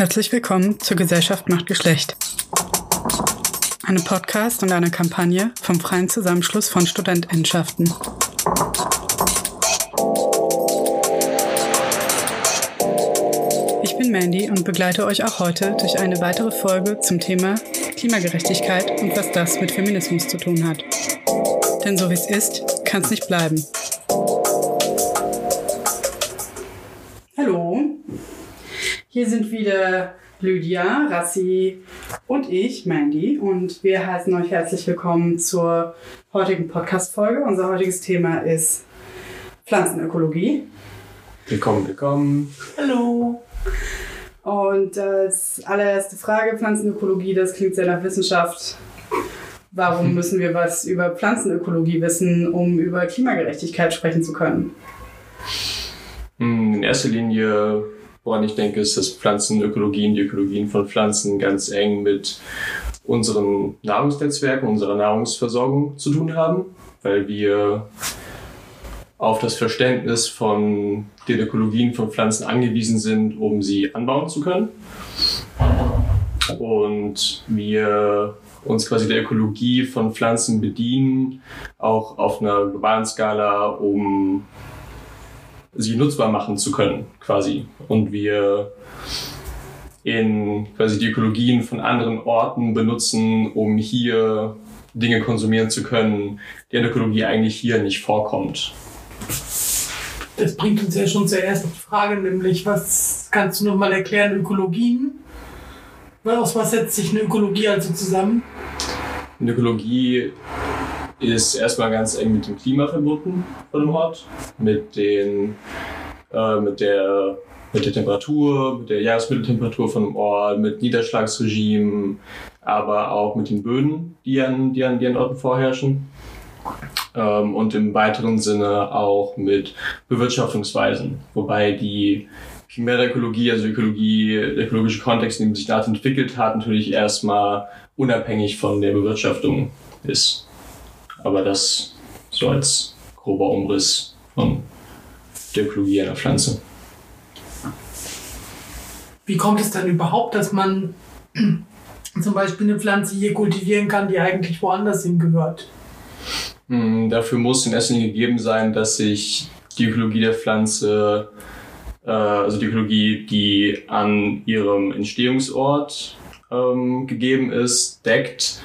Herzlich willkommen zur Gesellschaft macht Geschlecht. Einem Podcast und einer Kampagne vom Freien Zusammenschluss von StudentInnenschaften. Ich bin Mandy und begleite euch auch heute durch eine weitere Folge zum Thema Klimagerechtigkeit und was das mit Feminismus zu tun hat. Denn so wie es ist, kann es nicht bleiben. Hallo, hier sind wieder Lydia, Rassi und ich, Mandy, und wir heißen euch herzlich willkommen zur heutigen Podcast-Folge. Unser heutiges Thema ist Pflanzenökologie. Willkommen, willkommen. Hallo. Und als allererste Frage, Pflanzenökologie, das klingt sehr nach Wissenschaft. Warum müssen wir was über Pflanzenökologie wissen, um über Klimagerechtigkeit sprechen zu können? In erster Linie, woran ich denke, ist, dass Pflanzenökologien, die Ökologien von Pflanzen ganz eng mit unseren Nahrungsnetzwerken, unserer Nahrungsversorgung zu tun haben, weil wir auf das Verständnis von den Ökologien von Pflanzen angewiesen sind, um sie anbauen zu können. Und wir uns quasi der Ökologie von Pflanzen bedienen, auch auf einer globalen Skala, um sie nutzbar machen zu können, quasi. Und wir in quasi die Ökologien von anderen Orten benutzen, um hier Dinge konsumieren zu können, deren Ökologie eigentlich hier nicht vorkommt. Das bringt uns ja schon zur ersten Frage, nämlich, was kannst du nochmal erklären, Ökologien? Aus was setzt sich eine Ökologie also zusammen? Eine Ökologie ist erstmal ganz eng mit dem Klima verbunden von dem Ort, mit der Temperatur, mit der Jahresmitteltemperatur von dem Ort, mit Niederschlagsregimen, aber auch mit den Böden, die an Orten vorherrschen. Und im weiteren Sinne auch mit Bewirtschaftungsweisen, wobei die primäre Ökologie, also Ökologie, der ökologische Kontext, in dem sich das entwickelt hat, natürlich erstmal unabhängig von der Bewirtschaftung ist. Aber das so als grober Umriss von der Ökologie einer Pflanze. Wie kommt es dann überhaupt, dass man zum Beispiel eine Pflanze hier kultivieren kann, die eigentlich woanders hingehört? Dafür muss in erster Linie gegeben sein, dass sich die Ökologie der Pflanze, also die Ökologie, die an ihrem Entstehungsort gegeben ist, deckt,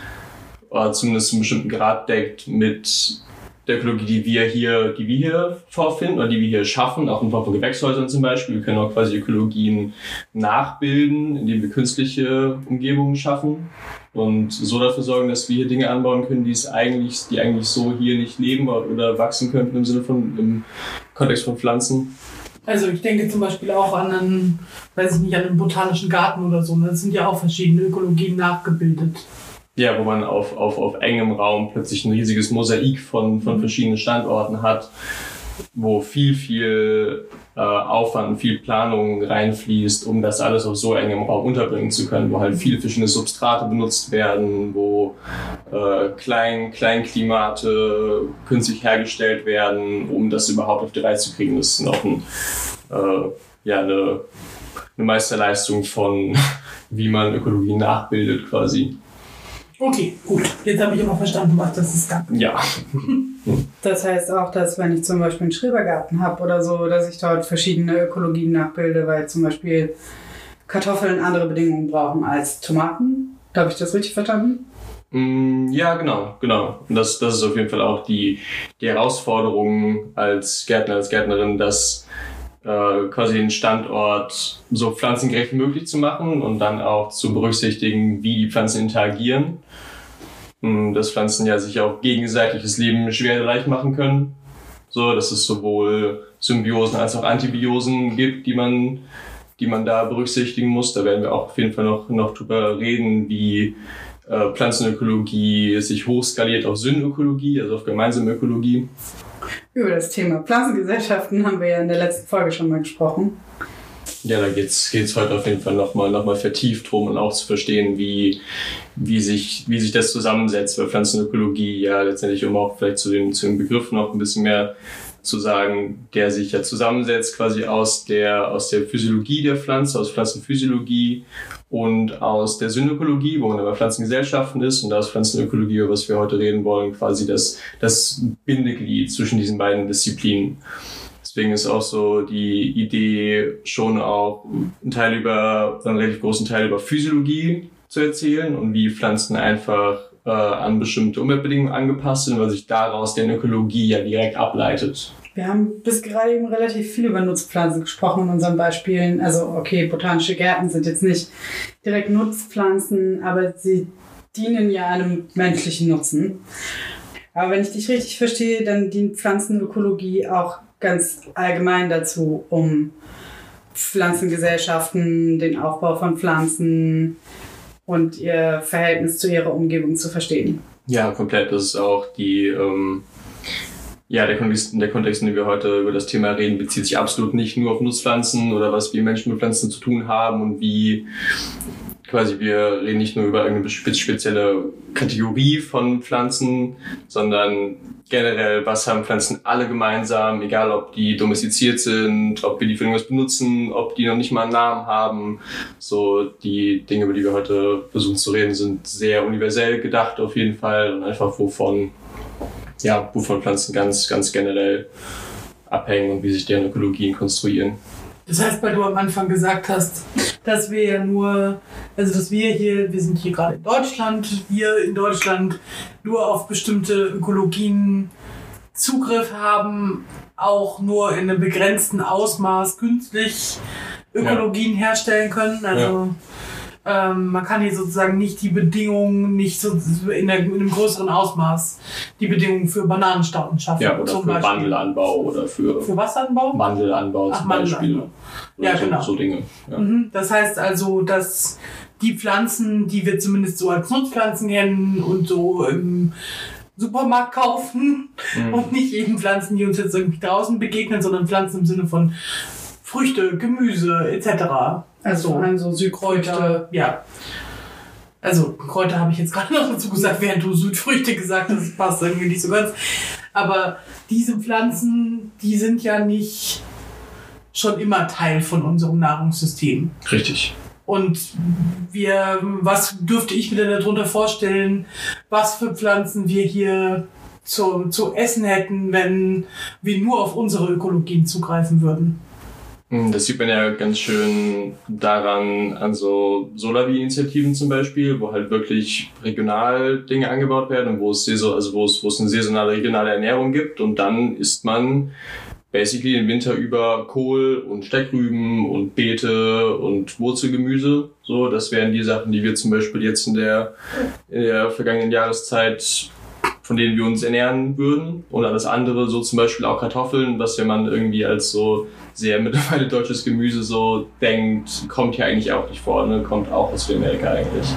oder zumindest einen bestimmten Grad deckt mit der Ökologie, die wir hier vorfinden oder die wir hier schaffen, auch in Form von Gewächshäusern zum Beispiel. Wir können auch quasi Ökologien nachbilden, indem wir künstliche Umgebungen schaffen und so dafür sorgen, dass wir hier Dinge anbauen können, die eigentlich so hier nicht leben oder wachsen könnten im Kontext von Pflanzen. Also ich denke zum Beispiel auch an einen botanischen Garten oder so. Da sind ja auch verschiedene Ökologien nachgebildet. Ja, wo man auf engem Raum plötzlich ein riesiges Mosaik von verschiedenen Standorten hat, wo viel Aufwand, viel Planung reinfließt, um das alles auf so engem Raum unterbringen zu können, wo halt viele verschiedene Substrate benutzt werden, wo Kleinklimate künstlich hergestellt werden, um das überhaupt auf die Reihe zu kriegen. Das ist auch eine Meisterleistung von, wie man Ökologie nachbildet quasi. Okay, gut. Jetzt habe ich immer verstanden, was das gab. Ja. Das heißt auch, dass wenn ich zum Beispiel einen Schrebergarten habe oder so, dass ich dort verschiedene Ökologien nachbilde, weil zum Beispiel Kartoffeln andere Bedingungen brauchen als Tomaten. Habe ich das richtig verstanden? Ja, genau. Und das ist auf jeden Fall auch die Herausforderung als Gärtner, als Gärtnerin, dass quasi den Standort so pflanzengerecht wie möglich zu machen und dann auch zu berücksichtigen, wie die Pflanzen interagieren. Dass Pflanzen ja sich auch gegenseitiges Leben schwer leicht machen können. So, dass es sowohl Symbiosen als auch Antibiosen gibt, die man da berücksichtigen muss. Da werden wir auch auf jeden Fall noch drüber reden, wie Pflanzenökologie sich hochskaliert auf Synökologie, also auf gemeinsame Ökologie. Über das Thema Pflanzengesellschaften haben wir ja in der letzten Folge schon mal gesprochen. Ja, da geht's heute auf jeden Fall nochmal vertieft drum und auch zu verstehen, wie sich das zusammensetzt, weil Pflanzenökologie ja letztendlich, um auch vielleicht zu den Begriffen noch ein bisschen mehr zu sagen, der sich ja zusammensetzt quasi aus der Physiologie der Pflanze, aus Pflanzenphysiologie und aus der Synökologie, wo man über Pflanzengesellschaften ist, und aus Pflanzenökologie, über was wir heute reden wollen, quasi das Bindeglied zwischen diesen beiden Disziplinen. Deswegen ist auch so die Idee, schon auch einen relativ großen Teil über Physiologie zu erzählen und wie Pflanzen einfach an bestimmte Umweltbedingungen angepasst sind, weil sich daraus der Ökologie ja direkt ableitet. Wir haben bis gerade eben relativ viel über Nutzpflanzen gesprochen in unseren Beispielen. Also okay, botanische Gärten sind jetzt nicht direkt Nutzpflanzen, aber sie dienen ja einem menschlichen Nutzen. Aber wenn ich dich richtig verstehe, dann dient Pflanzenökologie auch ganz allgemein dazu, um Pflanzengesellschaften, den Aufbau von Pflanzen und ihr Verhältnis zu ihrer Umgebung zu verstehen. Ja, komplett. Das ist auch der Kontext, in dem wir heute über das Thema reden, bezieht sich absolut nicht nur auf Nutzpflanzen oder was wir Menschen mit Pflanzen zu tun haben und wie quasi wir reden nicht nur über irgendeine spezielle Kategorie von Pflanzen, sondern generell, was haben Pflanzen alle gemeinsam, egal ob die domestiziert sind, ob wir die für irgendwas benutzen, ob die noch nicht mal einen Namen haben. So die Dinge, über die wir heute versuchen zu reden, sind sehr universell gedacht auf jeden Fall und einfach wovon Pflanzen ganz, ganz generell abhängen und wie sich deren Ökologien konstruieren. Das heißt, weil du am Anfang gesagt hast, wir sind hier gerade in Deutschland, nur auf bestimmte Ökologien Zugriff haben, auch nur in einem begrenzten Ausmaß künstlich Ökologien herstellen können. Also ja. Man kann hier sozusagen nicht die Bedingungen, nicht so in einem größeren Ausmaß die Bedingungen für Bananenstauden schaffen. Ja, oder für Mandelanbau oder für Wasseranbau? Mandelanbau zum Beispiel. Ja, genau. So Dinge. Ja. Mhm. Das heißt also, dass die Pflanzen, die wir zumindest so als Nutzpflanzen kennen und so im Supermarkt kaufen und nicht eben Pflanzen, die uns jetzt irgendwie draußen begegnen, sondern Pflanzen im Sinne von Früchte, Gemüse etc. Also vor allem so Südkräuter. Ja. Also Kräuter habe ich jetzt gerade noch dazu gesagt, während du Südfrüchte gesagt hast, das passt irgendwie nicht so ganz. Aber diese Pflanzen, die sind ja nicht schon immer Teil von unserem Nahrungssystem. Richtig. Und was dürfte ich mir denn darunter vorstellen, was für Pflanzen wir hier zu essen hätten, wenn wir nur auf unsere Ökologien zugreifen würden? Das sieht man ja ganz schön daran an so Solavi-Initiativen zum Beispiel, wo halt wirklich regional Dinge angebaut werden und wo es eine saisonale regionale Ernährung gibt, und dann isst man basically den Winter über Kohl und Steckrüben und Beete und Wurzelgemüse. So, das wären die Sachen, die wir zum Beispiel jetzt in der vergangenen Jahreszeit, von denen wir uns ernähren würden. Und alles andere, so zum Beispiel auch Kartoffeln, was ja man irgendwie als so sehr mittlerweile deutsches Gemüse so denkt, kommt hier eigentlich auch nicht vor, ne? Kommt auch aus Südamerika eigentlich.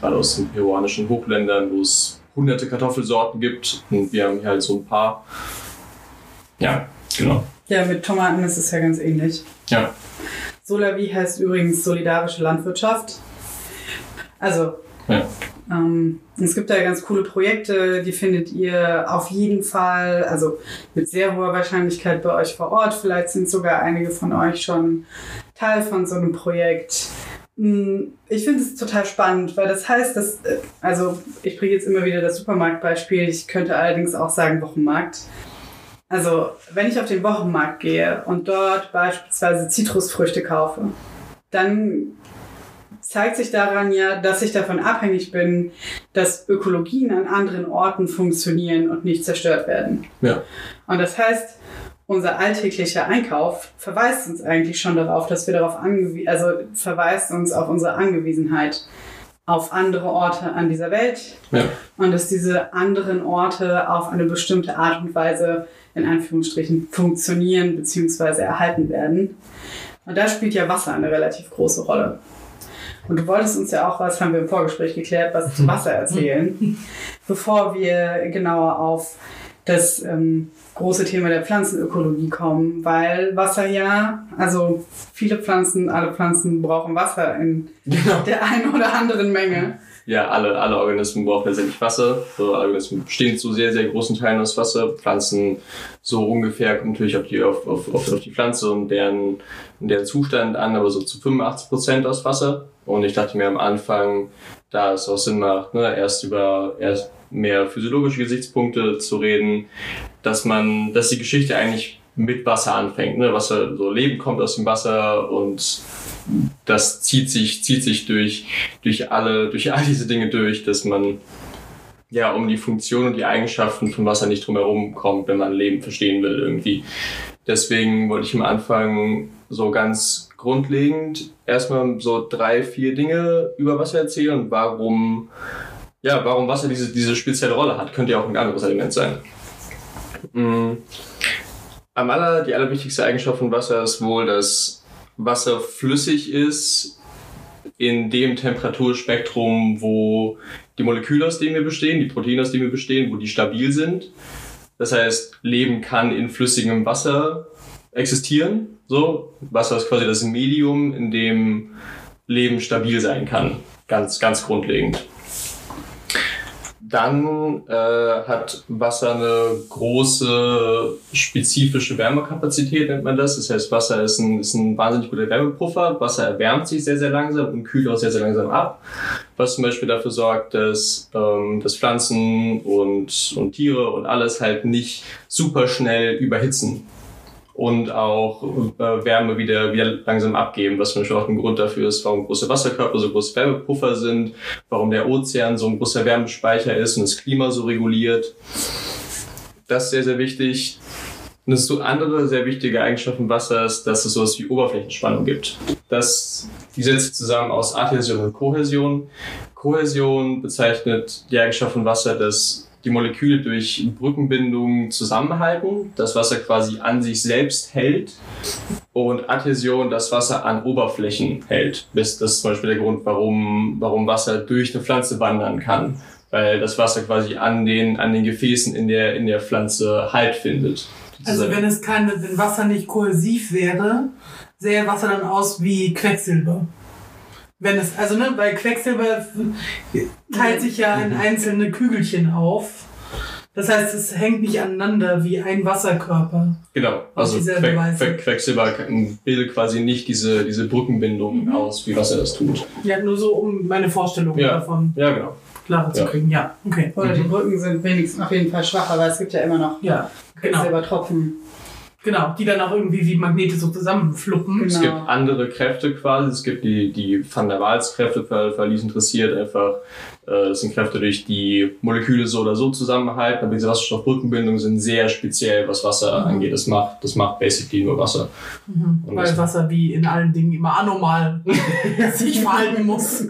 Gerade aus den peruanischen Hochländern, wo es hunderte Kartoffelsorten gibt. Und wir haben hier halt so ein paar. Ja. Genau. Ja, mit Tomaten ist es ja ganz ähnlich. Ja. Solavi heißt übrigens solidarische Landwirtschaft. Also, ja. Es gibt da ganz coole Projekte, die findet ihr auf jeden Fall, also mit sehr hoher Wahrscheinlichkeit bei euch vor Ort. Vielleicht sind sogar einige von euch schon Teil von so einem Projekt. Ich finde es total spannend, weil das heißt, dass, also ich bringe jetzt immer wieder das Supermarktbeispiel, ich könnte allerdings auch sagen Wochenmarkt. Also, wenn ich auf den Wochenmarkt gehe und dort beispielsweise Zitrusfrüchte kaufe, dann zeigt sich daran ja, dass ich davon abhängig bin, dass Ökologien an anderen Orten funktionieren und nicht zerstört werden. Ja. Und das heißt, unser alltäglicher Einkauf verweist uns eigentlich schon darauf, dass wir darauf verweist uns auf unsere Angewiesenheit auf andere Orte an dieser Welt, ja, und dass diese anderen Orte auf eine bestimmte Art und Weise in Anführungsstrichen funktionieren bzw. erhalten werden. Und da spielt ja Wasser eine relativ große Rolle. Und du wolltest uns ja auch, was haben wir im Vorgespräch geklärt, was zu Wasser erzählen, bevor wir genauer auf das große Thema der Pflanzenökologie kommen, weil Wasser ja, also viele Pflanzen, alle Pflanzen brauchen Wasser in der einen oder anderen Menge. Ja, alle Organismen brauchen letztendlich Wasser. So, Organismen bestehen zu sehr, sehr großen Teilen aus Wasser. Pflanzen so ungefähr kommt natürlich auf die Pflanze und deren Zustand an, aber so zu 85% aus Wasser. Und ich dachte mir am Anfang, da es auch Sinn macht, ne, erst über mehr physiologische Gesichtspunkte zu reden, dass die Geschichte eigentlich mit Wasser anfängt, ne? Wasser, so Leben kommt aus dem Wasser und das zieht sich durch all diese Dinge durch, dass man ja um die Funktion und die Eigenschaften von Wasser nicht drumherum kommt, wenn man Leben verstehen will irgendwie. Deswegen wollte ich am Anfang so ganz grundlegend erstmal so 3-4 Dinge über Wasser erzählen, warum Wasser diese spezielle Rolle hat. Könnte ja auch ein anderes Element sein. Die allerwichtigste Eigenschaft von Wasser ist wohl, dass Wasser flüssig ist in dem Temperaturspektrum, wo die Moleküle, aus denen wir bestehen, die Proteine, aus denen wir bestehen, wo die stabil sind. Das heißt, Leben kann in flüssigem Wasser existieren. So, Wasser ist quasi das Medium, in dem Leben stabil sein kann. Ganz, ganz grundlegend. Dann hat Wasser eine große spezifische Wärmekapazität, nennt man das. Das heißt, Wasser ist ein wahnsinnig guter Wärmepuffer. Wasser erwärmt sich sehr, sehr langsam und kühlt auch sehr, sehr langsam ab. Was zum Beispiel dafür sorgt, dass Pflanzen und Tiere und alles halt nicht super schnell überhitzen und auch Wärme wieder langsam abgeben, was zum Beispiel auch ein Grund dafür ist, warum große Wasserkörper so große Wärmepuffer sind, warum der Ozean so ein großer Wärmespeicher ist und das Klima so reguliert. Das ist sehr, sehr wichtig. Und das so andere sehr wichtige Eigenschaft von Wasser ist, dass es sowas wie Oberflächenspannung gibt. Die setzt zusammen aus Adhäsion und Kohäsion. Kohäsion bezeichnet die Eigenschaft von Wasser, dass die Moleküle durch Brückenbindungen zusammenhalten, das Wasser quasi an sich selbst hält, und Adhäsion, das Wasser an Oberflächen hält. Das ist zum Beispiel der Grund, warum Wasser durch eine Pflanze wandern kann, weil das Wasser quasi an den Gefäßen in der Pflanze Halt findet. Also wenn Wasser nicht kohäsiv wäre, sähe Wasser dann aus wie Quecksilber. Weil Quecksilber teilt sich ja in einzelne Kügelchen auf. Das heißt, es hängt nicht aneinander wie ein Wasserkörper. Genau, also Quecksilber bildet quasi nicht diese Brückenbindung aus, wie Wasser das tut. Ja, nur so um meine Vorstellung davon klarer zu kriegen. Ja, okay. Oder die Brücken sind wenigstens auf jeden Fall schwach, aber es gibt ja immer noch Quecksilbertropfen. Genau, die dann auch irgendwie wie Magnete so zusammenfluppen. Genau. Es gibt andere Kräfte quasi, es gibt die Van der Waals-Kräfte, weil die es interessiert einfach. Das sind Kräfte, durch die Moleküle so oder so zusammenhalten, aber diese Wasserstoffbrückenbindungen sind sehr speziell, was Wasser angeht. Das macht basically nur Wasser. Mhm. Weil Wasser wie in allen Dingen immer anomal sich verhalten muss.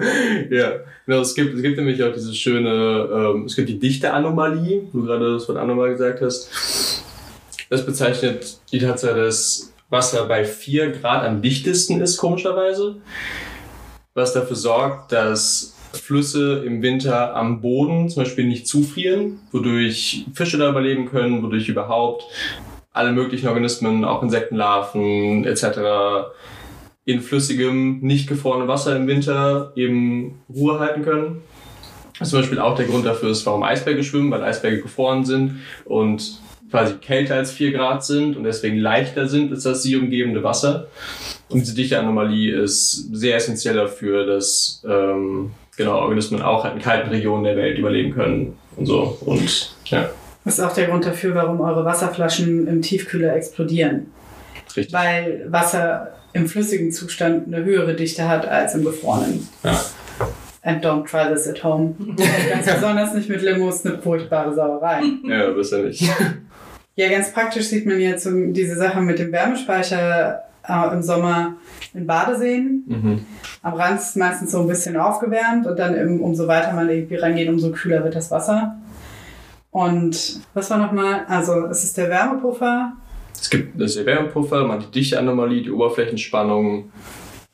Ja, genau, es gibt nämlich auch diese schöne, es gibt die Dichteanomalie, wo du gerade das Wort anomal gesagt hast. Das bezeichnet die Tatsache, dass Wasser bei 4 Grad am dichtesten ist, komischerweise. Was dafür sorgt, dass Flüsse im Winter am Boden zum Beispiel nicht zufrieren, wodurch Fische da überleben können, wodurch überhaupt alle möglichen Organismen, auch Insektenlarven etc. in flüssigem, nicht gefrorenem Wasser im Winter eben Ruhe halten können. Was zum Beispiel auch der Grund dafür ist, warum Eisberge schwimmen, weil Eisberge gefroren sind und quasi kälter als 4 Grad sind und deswegen leichter sind als das sie umgebende Wasser. Und diese Dichteanomalie ist sehr essentiell dafür, dass Organismen auch in kalten Regionen der Welt überleben können und so. Das ist auch der Grund dafür, warum eure Wasserflaschen im Tiefkühler explodieren. Richtig. Weil Wasser im flüssigen Zustand eine höhere Dichte hat als im gefrorenen. Ja. And don't try this at home. Ganz besonders nicht mit Limo, ist eine furchtbare Sauerei. Ja, bisher nicht. Ja, ganz praktisch sieht man jetzt diese Sache mit dem Wärmespeicher im Sommer in Badeseen. Mhm. Am Rand ist es meistens so ein bisschen aufgewärmt und dann umso weiter man irgendwie reingeht, umso kühler wird das Wasser. Und was war nochmal? Also es ist der Wärmepuffer. Das ist der Wärmepuffer, man hat die Dichteanomalie, die Oberflächenspannung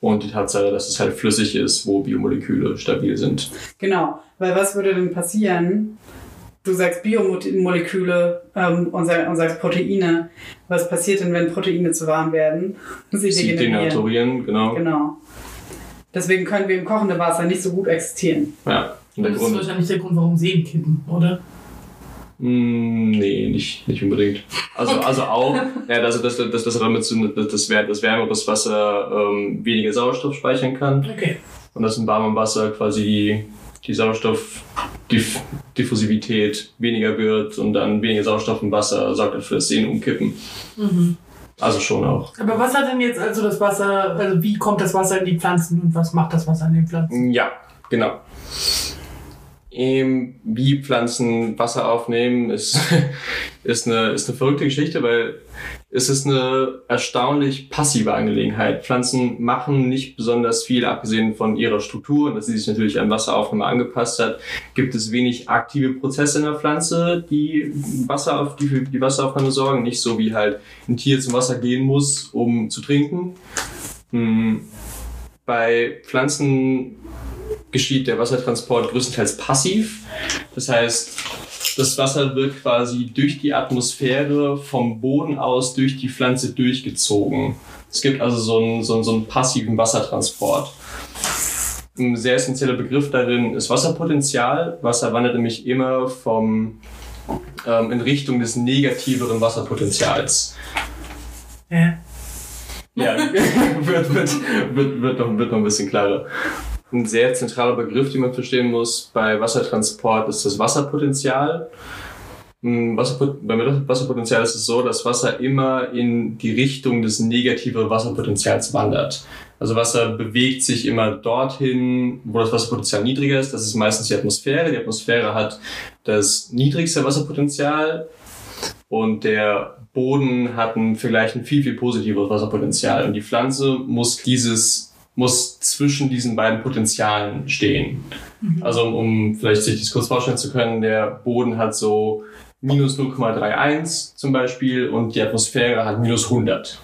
und die Tatsache, dass es halt flüssig ist, wo Biomoleküle stabil sind. Genau, weil was würde denn passieren, Du sagst Biomoleküle und sagst Proteine. Was passiert denn, wenn Proteine zu warm werden? Sie denaturieren, genau. Deswegen können wir im kochenden Wasser nicht so gut existieren. Ja. Das ist wahrscheinlich der Grund, warum Seen kippen, oder? Nee, nicht unbedingt. Also auch, dass damit das Wärme und das Wasser weniger Sauerstoff speichern kann. Okay. Und dass im warmen Wasser quasi die Sauerstoffdiffusivität weniger wird und dann weniger Sauerstoff im Wasser sorgt dafür, dass Seen umkippen. Mhm. Also schon auch. Aber was hat denn jetzt also das Wasser, also wie kommt das Wasser in die Pflanzen und was macht das Wasser in den Pflanzen? Ja, genau. Wie Pflanzen Wasser aufnehmen, ist eine verrückte Geschichte, weil es ist eine erstaunlich passive Angelegenheit. Pflanzen machen nicht besonders viel, abgesehen von ihrer Struktur und dass sie sich natürlich an Wasseraufnahme angepasst hat. Gibt es wenig aktive Prozesse in der Pflanze, die für die Wasseraufnahme sorgen. Nicht so wie halt ein Tier zum Wasser gehen muss, um zu trinken. Bei Pflanzen geschieht der Wassertransport größtenteils passiv. Das heißt, das Wasser wird quasi durch die Atmosphäre vom Boden aus durch die Pflanze durchgezogen. Es gibt also so einen passiven Wassertransport. Ein sehr essentieller Begriff darin ist Wasserpotenzial. Wasser wandert nämlich immer in Richtung des negativeren Wasserpotenzials. Ja, wird noch ein bisschen klarer. Ein sehr zentraler Begriff, den man verstehen muss bei Wassertransport, ist das Wasserpotenzial. Beim Wasserpotenzial ist es so, dass Wasser immer in die Richtung des negativen Wasserpotenzials wandert. Also Wasser bewegt sich immer dorthin, wo das Wasserpotenzial niedriger ist. Das ist meistens die Atmosphäre. Die Atmosphäre hat das niedrigste Wasserpotenzial und der Boden hat vielleicht ein viel, viel positiveres Wasserpotenzial. Und die Pflanze muss zwischen diesen beiden Potenzialen stehen. Mhm. Also um vielleicht sich das kurz vorstellen zu können, der Boden hat so minus 0,31 zum Beispiel und die Atmosphäre hat minus 100.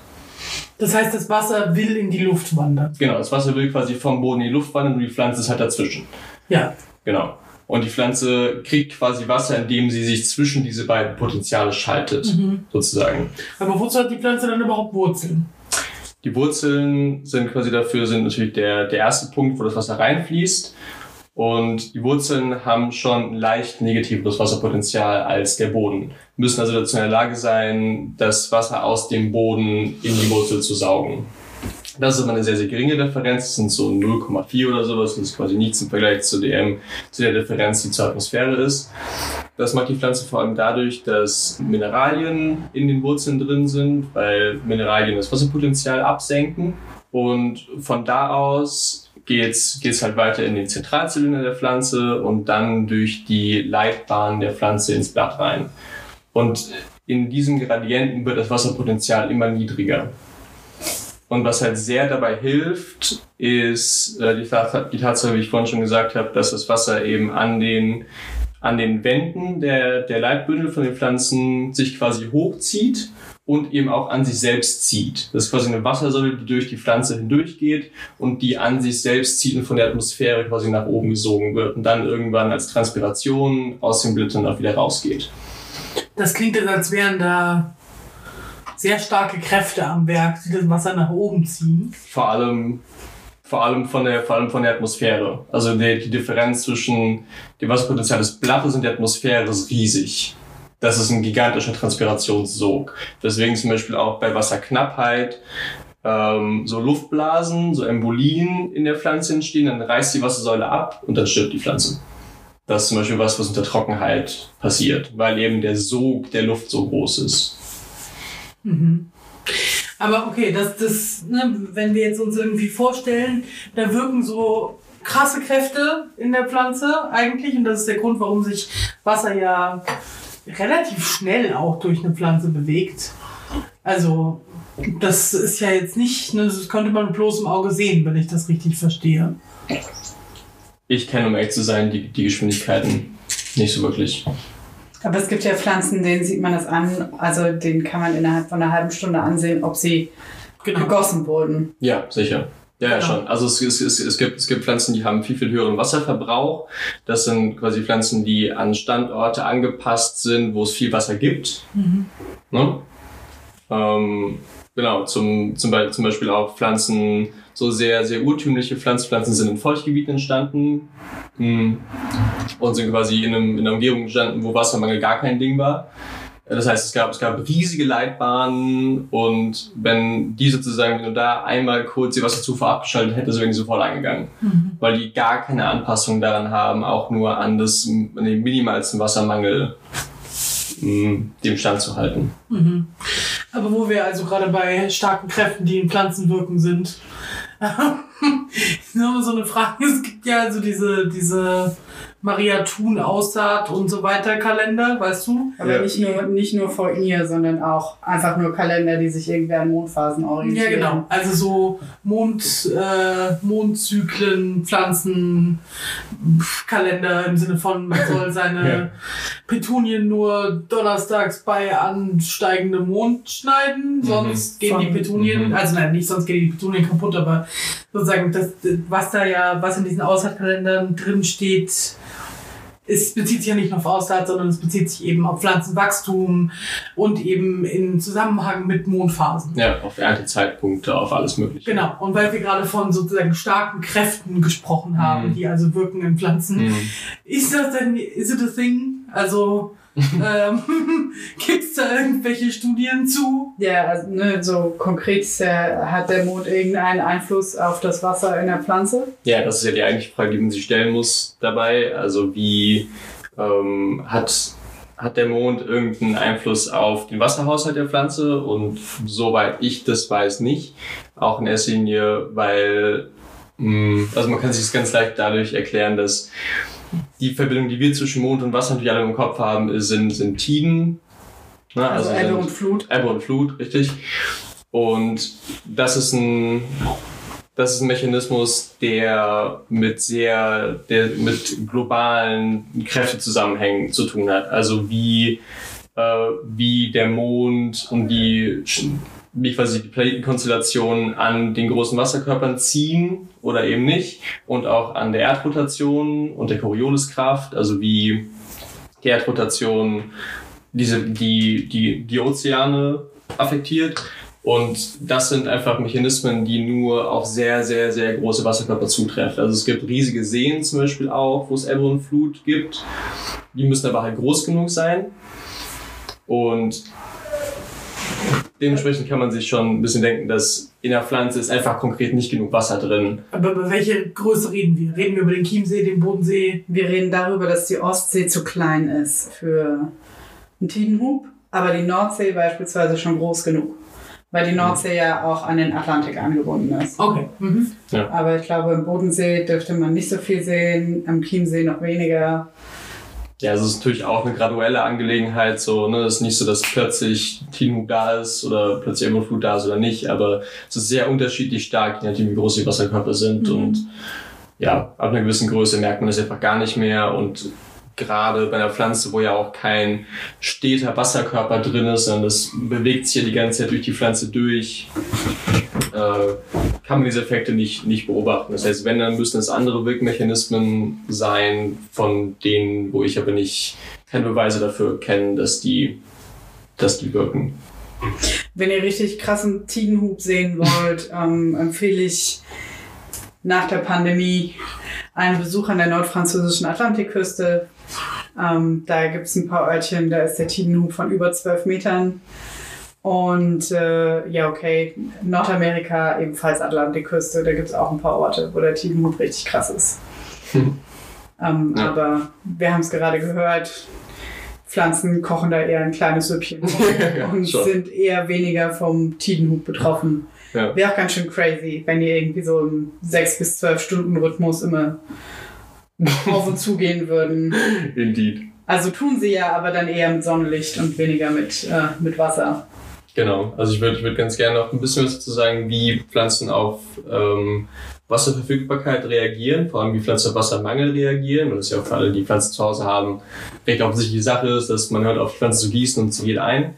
Das heißt, das Wasser will in die Luft wandern. Genau, das Wasser will quasi vom Boden in die Luft wandern und die Pflanze ist halt dazwischen. Ja. Genau. Und die Pflanze kriegt quasi Wasser, indem sie sich zwischen diese beiden Potenziale schaltet, sozusagen. Aber wozu hat die Pflanze dann überhaupt Wurzeln? Die Wurzeln sind natürlich der erste Punkt, wo das Wasser reinfließt. Und die Wurzeln haben schon leicht negativeres Wasserpotenzial als der Boden. Müssen also dazu in der Lage sein, das Wasser aus dem Boden in die Wurzel zu saugen. Das ist aber eine sehr, sehr geringe Differenz. Das sind so 0,4 oder sowas. Das ist quasi nichts im Vergleich zu der Differenz, die zur Atmosphäre ist. Das macht die Pflanze vor allem dadurch, dass Mineralien in den Wurzeln drin sind, weil Mineralien das Wasserpotenzial absenken. Und von da aus geht's halt weiter in den Zentralzylinder der Pflanze und dann durch die Leitbahn der Pflanze ins Blatt rein. Und in diesem Gradienten wird das Wasserpotenzial immer niedriger. Und was halt sehr dabei hilft, ist die Tatsache, wie ich vorhin schon gesagt habe, dass das Wasser eben an den Wänden der Leitbündel von den Pflanzen sich quasi hochzieht und eben auch an sich selbst zieht. Das ist quasi eine Wassersäule, die durch die Pflanze hindurch geht und die an sich selbst zieht und von der Atmosphäre quasi nach oben gesogen wird und dann irgendwann als Transpiration aus den Blättern auch wieder rausgeht. Das klingt jetzt, als wären da sehr starke Kräfte am Werk, die das Wasser nach oben ziehen. Vor allem von der Atmosphäre. Also die Differenz zwischen dem Wasserpotenzial des Blattes und der Atmosphäre ist riesig. Das ist ein gigantischer Transpirationssog. Deswegen zum Beispiel auch bei Wasserknappheit so Luftblasen, so Embolien in der Pflanze entstehen, dann reißt die Wassersäule ab und dann stirbt die Pflanze. Das ist zum Beispiel was unter Trockenheit passiert, weil eben der Sog der Luft so groß ist. Mhm. Aber okay, wenn wir jetzt uns irgendwie vorstellen, da wirken so krasse Kräfte in der Pflanze eigentlich und das ist der Grund, warum sich Wasser ja relativ schnell auch durch eine Pflanze bewegt. Also das ist ja jetzt nicht, das könnte man mit bloßem Auge sehen, wenn ich das richtig verstehe. Ich kenne, um ehrlich zu sein, die Geschwindigkeiten nicht so wirklich. Aber es gibt ja Pflanzen, denen sieht man das an, also denen kann man innerhalb von einer halben Stunde ansehen, ob sie gegossen wurden. Ja, sicher. Ja, genau. Ja, schon. Also es gibt Pflanzen, die haben viel, viel höheren Wasserverbrauch. Das sind quasi Pflanzen, die an Standorte angepasst sind, wo es viel Wasser gibt. Mhm. Ne? Genau, zum Beispiel auch Pflanzen, so sehr, sehr urtümliche Pflanzen sind in Feuchtgebieten entstanden und sind quasi in einer Umgebung entstanden, wo Wassermangel gar kein Ding war. Das heißt, es gab riesige Leitbahnen und wenn du da einmal kurz die Wasserzufuhr abgeschaltet hättest, wären die sofort eingegangen. Mhm. Weil die gar keine Anpassung daran haben, auch nur an den minimalsten Wassermangel dem Stand zu halten. Mhm. Aber wo wir also gerade bei starken Kräften, die in Pflanzen wirken, sind, nur so eine Frage, es gibt ja also diese Maria Thun Aussaat und so weiter Kalender, weißt du? Aber ja. nicht nur von ihr, sondern auch einfach nur Kalender, die sich irgendwie an Mondphasen orientieren. Ja, genau. Also so Mondzyklen, Pflanzen, Kalender im Sinne von, man soll seine Petunien nur donnerstags bei ansteigendem Mond schneiden, sonst gehen die Petunien, also nein, nicht sonst gehen die Petunien kaputt, aber sozusagen das, was in diesen Aussaatkalendern drin steht, es bezieht sich ja nicht nur auf Aussaat, sondern es bezieht sich eben auf Pflanzenwachstum und eben in Zusammenhang mit Mondphasen. Ja, auf Erntezeitpunkte, auf alles Mögliche. Genau, und weil wir gerade von sozusagen starken Kräften gesprochen haben, die also wirken in Pflanzen, ist das denn, is it a thing? Also, gibt es da irgendwelche Studien zu? Ja, also, ne, so konkret ist ja, hat der Mond irgendeinen Einfluss auf das Wasser in der Pflanze? Ja, das ist ja die eigentliche Frage, die man sich stellen muss dabei. Also wie hat der Mond irgendeinen Einfluss auf den Wasserhaushalt der Pflanze? Und soweit ich das weiß, nicht. Auch in erster Linie, weil also man kann sich das ganz leicht dadurch erklären, dass die Verbindung, die wir zwischen Mond und Wasser natürlich alle im Kopf haben, sind Tiden. Ne? Also Ebbe und Flut. Ebbe und Flut, richtig. Und das ist ein Mechanismus, der mit globalen Kräftezusammenhängen zu tun hat. Also wie der Mond und wie quasi die Planetenkonstellationen an den großen Wasserkörpern ziehen oder eben nicht und auch an der Erdrotation und der Corioliskraft, also wie die Erdrotation die Ozeane affektiert, und das sind einfach Mechanismen, die nur auf sehr, sehr, sehr große Wasserkörper zutreffen. Also es gibt riesige Seen zum Beispiel auch, wo es Ebbe und Flut gibt, die müssen aber halt groß genug sein, und dementsprechend kann man sich schon ein bisschen denken, dass in der Pflanze ist einfach konkret nicht genug Wasser drin. Aber über welche Größe reden wir? Reden wir über den Chiemsee, den Bodensee? Wir reden darüber, dass die Ostsee zu klein ist für einen Tidenhub, aber die Nordsee beispielsweise schon groß genug, weil die Nordsee ja auch an den Atlantik angebunden ist. Okay. Mhm. Ja. Aber ich glaube, im Bodensee dürfte man nicht so viel sehen, am Chiemsee noch weniger. Ja, also es ist natürlich auch eine graduelle Angelegenheit, so, ne, es ist nicht so, dass plötzlich Tidenhub da ist oder plötzlich Ebbe und Flut da ist oder nicht, aber es ist sehr unterschiedlich stark, je nachdem wie groß die Wasserkörper sind, und ja, ab einer gewissen Größe merkt man das einfach gar nicht mehr, und gerade bei einer Pflanze, wo ja auch kein steter Wasserkörper drin ist, sondern das bewegt sich ja die ganze Zeit durch die Pflanze durch, kann man diese Effekte nicht beobachten. Das heißt, wenn, dann müssen es andere Wirkmechanismen sein, von denen, wo ich aber keine Beweise dafür kenne, dass die wirken. Wenn ihr richtig krassen Tidenhub sehen wollt, empfehle ich nach der Pandemie einen Besuch an der nordfranzösischen Atlantikküste. Da gibt es ein paar Örtchen, da ist der Tidenhub von über 12 Metern. Und ja, okay, Nordamerika, ebenfalls Atlantikküste, da gibt es auch ein paar Orte, wo der Tidenhub richtig krass ist. Ja. Aber wir haben es gerade gehört, Pflanzen kochen da eher ein kleines Süppchen und schon sind eher weniger vom Tidenhub betroffen. Ja. Wäre auch ganz schön crazy, wenn ihr irgendwie so im 6- bis 12-Stunden-Rhythmus immer auf und zu gehen würden. Indeed. Also tun sie ja, aber dann eher mit Sonnenlicht und weniger mit Wasser. Genau, also ich würd ganz gerne noch ein bisschen was dazu sagen, wie Pflanzen auf Wasserverfügbarkeit reagieren, vor allem wie Pflanzen auf Wassermangel reagieren, weil das ja auch für alle, die Pflanzen zu Hause haben, recht offensichtlich die Sache ist, dass man hört auf die Pflanzen zu gießen und sie geht ein.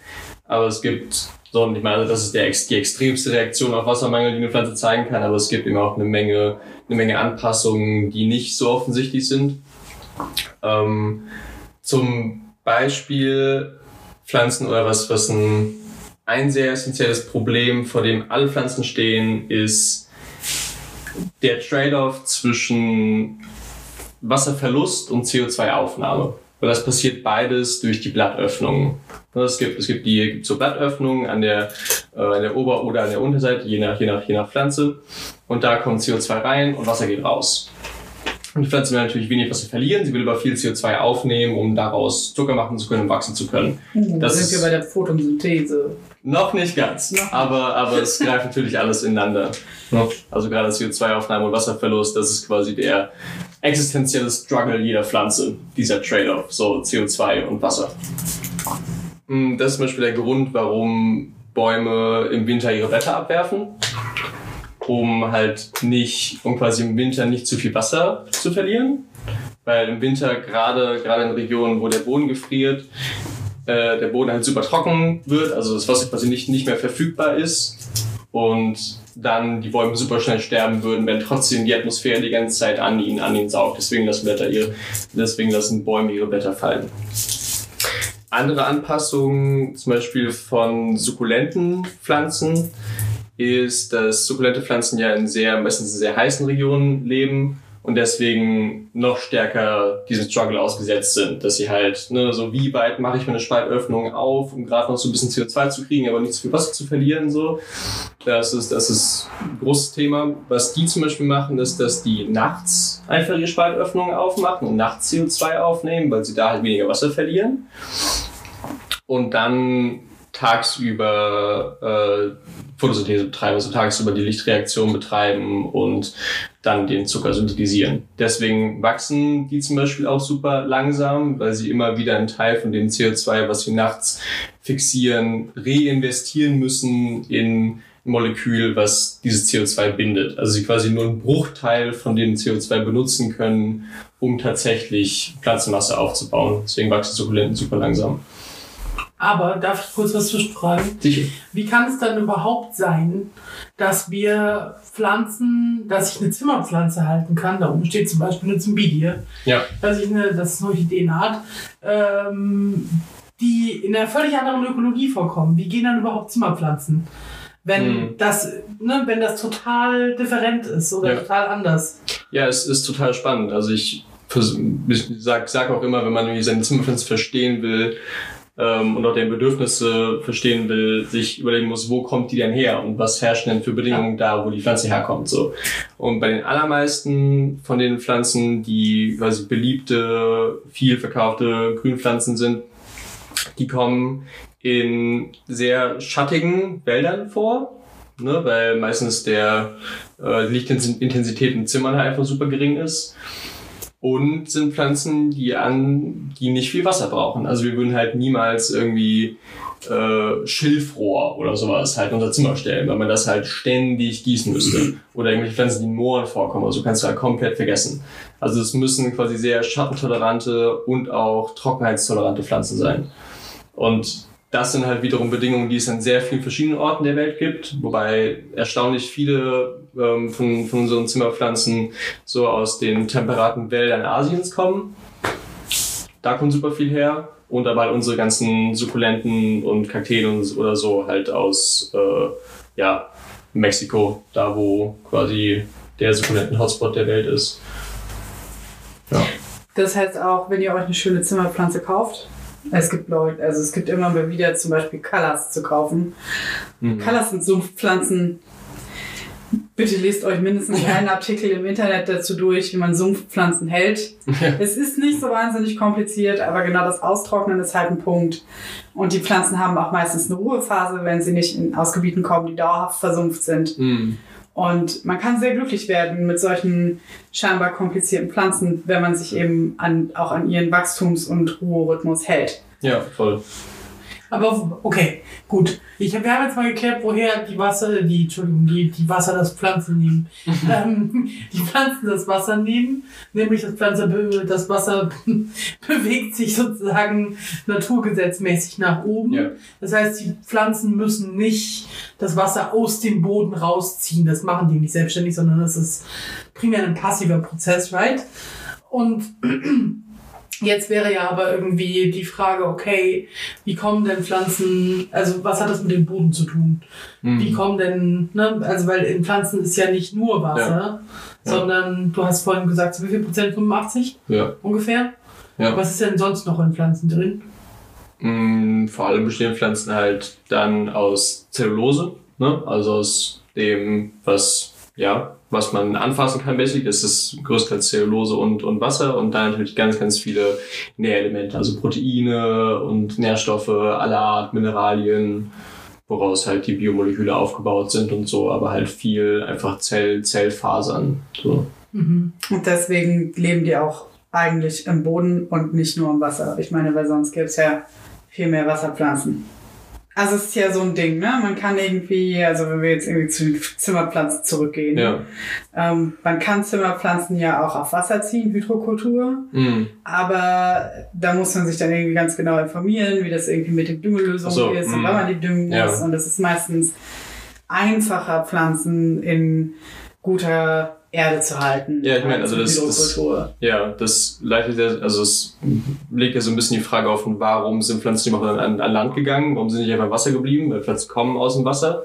Aber es gibt So, und ich meine, das ist die extremste Reaktion auf Wassermangel, die eine Pflanze zeigen kann, aber es gibt eben auch eine Menge Anpassungen, die nicht so offensichtlich sind. Zum Beispiel Pflanzen oder was ein sehr essentielles Problem, vor dem alle Pflanzen stehen, ist der Trade-off zwischen Wasserverlust und CO2-Aufnahme. Und das passiert beides durch die Blattöffnungen. Es gibt so Blattöffnungen an der Ober- oder an der Unterseite, je nach Pflanze. Und da kommt CO2 rein und Wasser geht raus. Und die Pflanze will natürlich wenig Wasser verlieren, sie will aber viel CO2 aufnehmen, um daraus Zucker machen zu können und wachsen zu können. Das sind wir bei der Photosynthese. Noch nicht ganz, aber es greift natürlich alles ineinander. Also gerade CO2-Aufnahme und Wasserverlust, das ist quasi der existenzielle Struggle jeder Pflanze, dieser Trade-off, so CO2 und Wasser. Das ist zum Beispiel der Grund, warum Bäume im Winter ihre Blätter abwerfen, um quasi im Winter nicht zu viel Wasser zu verlieren, weil im Winter gerade in Regionen, wo der Boden gefriert, der Boden halt super trocken wird, also das Wasser quasi nicht mehr verfügbar ist und dann die Bäume super schnell sterben würden, wenn trotzdem die Atmosphäre die ganze Zeit an ihnen saugt. Deswegen lassen Bäume ihre Blätter fallen. Andere Anpassungen, zum Beispiel von sukkulenten Pflanzen, ist, dass sukkulente Pflanzen ja meistens in sehr heißen Regionen leben und deswegen noch stärker diesem Struggle ausgesetzt sind, dass sie halt, so wie weit mache ich meine Spaltöffnung auf, um gerade noch so ein bisschen CO2 zu kriegen, aber nicht so viel Wasser zu verlieren, so. Das ist ein großes Thema. Was die zum Beispiel machen, ist, dass die nachts einfach ihre Spaltöffnungen aufmachen und nachts CO2 aufnehmen, weil sie da halt weniger Wasser verlieren. Und dann tagsüber Photosynthese betreiben, also tagsüber die Lichtreaktion betreiben und dann den Zucker synthetisieren. Deswegen wachsen die zum Beispiel auch super langsam, weil sie immer wieder einen Teil von dem CO2, was sie nachts fixieren, reinvestieren müssen in ein Molekül, was dieses CO2 bindet. Also sie quasi nur einen Bruchteil von dem CO2 benutzen können, um tatsächlich Pflanzenmasse aufzubauen. Deswegen wachsen Sukkulenten super langsam. Aber darf ich kurz was zwischenfragen? Sicher. Wie kann es dann überhaupt sein, dass ich eine Zimmerpflanze halten kann? Da oben steht zum Beispiel eine Zymbidie. Ja. Das ist eine Orchideenart, die in einer völlig anderen Ökologie vorkommen. Wie gehen dann überhaupt Zimmerpflanzen? Wenn das total different ist oder total anders. Ja, es ist total spannend. Also ich sag auch immer, wenn man seine Zimmerpflanze verstehen will, und auch deren Bedürfnisse verstehen will, sich überlegen muss, wo kommt die denn her und was herrschen denn für Bedingungen da, wo die Pflanze herkommt. So. Und bei den allermeisten von den Pflanzen, die quasi beliebte, viel verkaufte Grünpflanzen sind, die kommen in sehr schattigen Wäldern vor. Weil meistens die Lichtintensität in Zimmern halt einfach super gering ist. Und sind Pflanzen, die nicht viel Wasser brauchen. Also wir würden halt niemals irgendwie Schilfrohr oder sowas halt in unser Zimmer stellen, weil man das halt ständig gießen müsste. Oder irgendwelche Pflanzen, die in Mooren vorkommen. Also kannst du halt komplett vergessen. Also es müssen quasi sehr schattentolerante und auch trockenheitstolerante Pflanzen sein. Und das sind halt wiederum Bedingungen, die es an sehr vielen verschiedenen Orten der Welt gibt, wobei erstaunlich viele von unseren Zimmerpflanzen so aus den temperaten Wäldern Asiens kommen. Da kommt super viel her und dabei unsere ganzen Sukkulenten und Kakteen oder so halt aus Mexiko, da wo quasi der Sukkulenten-Hotspot der Welt ist. Ja. Das heißt auch, wenn ihr euch eine schöne Zimmerpflanze kauft, es gibt immer mal wieder zum Beispiel Callas zu kaufen. Mhm. Callas sind Sumpfpflanzen. Bitte lest euch mindestens einen Artikel im Internet dazu durch, wie man Sumpfpflanzen hält. Ja. Es ist nicht so wahnsinnig kompliziert, aber genau das Austrocknen ist halt ein Punkt. Und die Pflanzen haben auch meistens eine Ruhephase, wenn sie nicht aus Gebieten kommen, die dauerhaft versumpft sind. Mhm. Und man kann sehr glücklich werden mit solchen scheinbar komplizierten Pflanzen, wenn man sich eben auch an ihren Wachstums- und Ruherhythmus hält. Ja, voll. Aber okay, gut. Wir haben jetzt mal geklärt, woher die Wasser das Pflanzen nehmen. Die Pflanzen das Wasser nehmen, nämlich das Wasser bewegt sich sozusagen naturgesetzmäßig nach oben. Ja. Das heißt, die Pflanzen müssen nicht das Wasser aus dem Boden rausziehen. Das machen die nicht selbstständig, sondern das ist primär ein passiver Prozess, right? Und jetzt wäre ja aber irgendwie die Frage, okay, wie kommen denn Pflanzen, also was hat das mit dem Boden zu tun? Mhm. Wie kommen denn, ne, also weil in Pflanzen ist ja nicht nur Wasser, sondern du hast vorhin gesagt, so wie viel Prozent, 85? Ja. Ungefähr? Ja. Was ist denn sonst noch in Pflanzen drin? Mhm, vor allem bestehen Pflanzen halt dann aus Zellulose, ne? Also aus dem, was man anfassen kann, mäßig, ist das größtenteils Zellulose und Wasser und dann natürlich ganz, ganz viele Nährelemente, also Proteine und Nährstoffe aller Art, Mineralien, woraus halt die Biomoleküle aufgebaut sind und so, aber halt viel einfach Zellfasern. So. Mhm. Und deswegen leben die auch eigentlich im Boden und nicht nur im Wasser. Ich meine, weil sonst gäbe es ja viel mehr Wasserpflanzen. Also es ist ja so ein Ding, ne? Man kann irgendwie, also wenn wir jetzt irgendwie zu den Zimmerpflanzen zurückgehen, man kann Zimmerpflanzen ja auch auf Wasser ziehen, Hydrokultur, aber da muss man sich dann irgendwie ganz genau informieren, wie das irgendwie mit den Düngellösungen ist und wann man die düngen muss. Und es ist meistens einfacher, Pflanzen in guter Erde zu halten. Ja, ich meine, also das legt ja so ein bisschen die Frage offen, warum sind Pflanzen überhaupt an Land gegangen, warum sind sie nicht einfach im Wasser geblieben, weil Pflanzen kommen aus dem Wasser.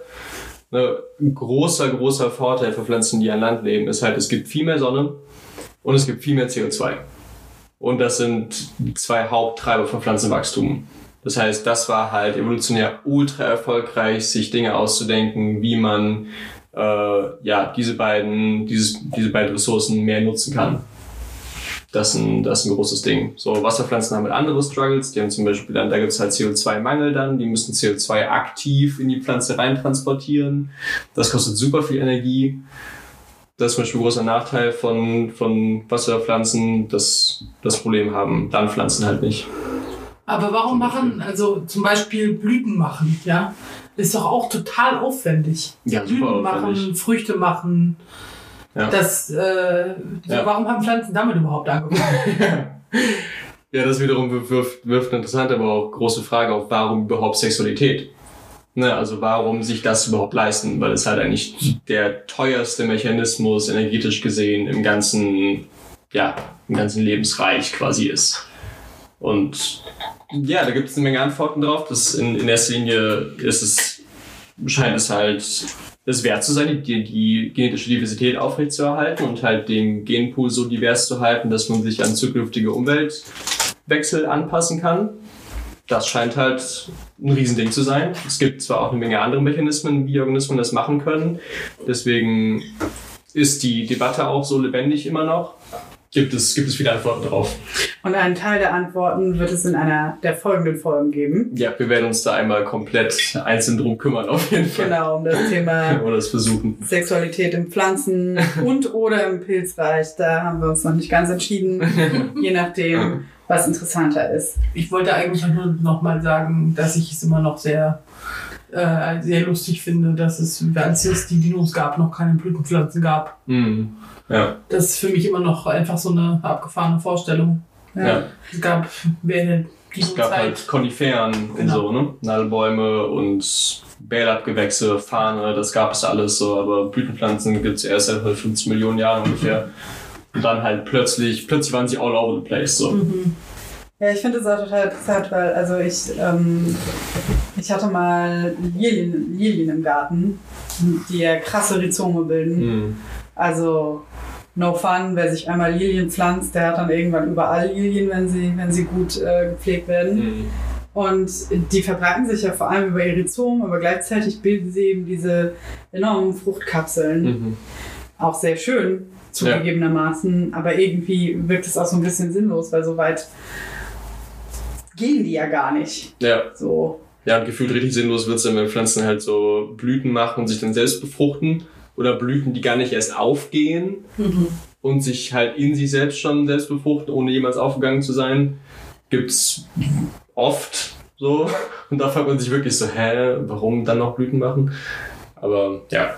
Ein großer Vorteil für Pflanzen, die an Land leben, ist halt, es gibt viel mehr Sonne und es gibt viel mehr CO2. Und das sind zwei Haupttreiber von Pflanzenwachstum. Das heißt, das war halt evolutionär ultra erfolgreich, sich Dinge auszudenken, wie man diese beiden Ressourcen mehr nutzen kann. Das ist ein großes Ding. So, Wasserpflanzen haben halt andere Struggles. Die haben zum Beispiel dann, da gibt es halt CO2-Mangel dann. Die müssen CO2 aktiv in die Pflanze reintransportieren. Das kostet super viel Energie. Das ist zum Beispiel ein großer Nachteil von Wasserpflanzen, dass das Problem haben dann Pflanzen halt nicht. Aber warum zum Beispiel Blüten machen, ja? Ist doch auch total aufwendig. Ja, Blüten machen, Früchte machen. Ja. Warum haben Pflanzen damit überhaupt angefangen? Ja, das wiederum wirft eine interessante, aber auch große Frage auf, warum überhaupt Sexualität? Also warum sich das überhaupt leisten? Weil es halt eigentlich der teuerste Mechanismus, energetisch gesehen, im ganzen Lebensreich quasi ist. Und ja, da gibt es eine Menge Antworten drauf. Das in erster Linie scheint es wert zu sein, die genetische Diversität aufrechtzuerhalten und halt den Genpool so divers zu halten, dass man sich an zukünftige Umweltwechsel anpassen kann. Das scheint halt ein Riesending zu sein. Es gibt zwar auch eine Menge andere Mechanismen, wie Organismen das machen können. Deswegen ist die Debatte auch so lebendig immer noch. Gibt es viele Antworten drauf. Und einen Teil der Antworten wird es in einer der folgenden Folgen geben. Ja, wir werden uns da einmal komplett einzeln drum kümmern, auf jeden Fall. Genau, um das Thema Sexualität in Pflanzen und oder im Pilzreich. Da haben wir uns noch nicht ganz entschieden, je nachdem, was interessanter ist. Ich wollte eigentlich nur noch mal sagen, dass ich es immer noch sehr lustig finde, dass es, als es die Dinos gab, noch keine Blütenpflanzen gab. Mhm. Ja. Das ist für mich immer noch einfach so eine abgefahrene Vorstellung. Ja. Es gab halt Koniferen und so, ne? Nadelbäume und Bärlappgewächse, Farne, das gab es alles so, aber Blütenpflanzen gibt es erst seit 50 Millionen Jahren ungefähr. Und dann halt plötzlich waren sie all over the place. So. Mhm. Ja, ich finde das auch total interessant, weil ich hatte mal Lilien im Garten, die ja krasse Rhizome bilden. Mhm. Also no fun, wer sich einmal Lilien pflanzt, der hat dann irgendwann überall Lilien, wenn sie gut gepflegt werden. Mhm. Und die verbreiten sich ja vor allem über ihr Rhizom, aber gleichzeitig bilden sie eben diese enormen Fruchtkapseln. Mhm. Auch sehr schön, zugegebenermaßen, aber irgendwie wirkt es auch so ein bisschen sinnlos, weil so weit gehen die ja gar nicht. Ja. So. Ja, und gefühlt richtig sinnlos wird es dann, wenn Pflanzen halt so Blüten machen und sich dann selbst befruchten. Oder Blüten, die gar nicht erst aufgehen und sich halt in sich selbst schon selbst befruchten, ohne jemals aufgegangen zu sein. Gibt's oft, So. Und da fragt man sich wirklich so, warum dann noch Blüten machen? Aber ja,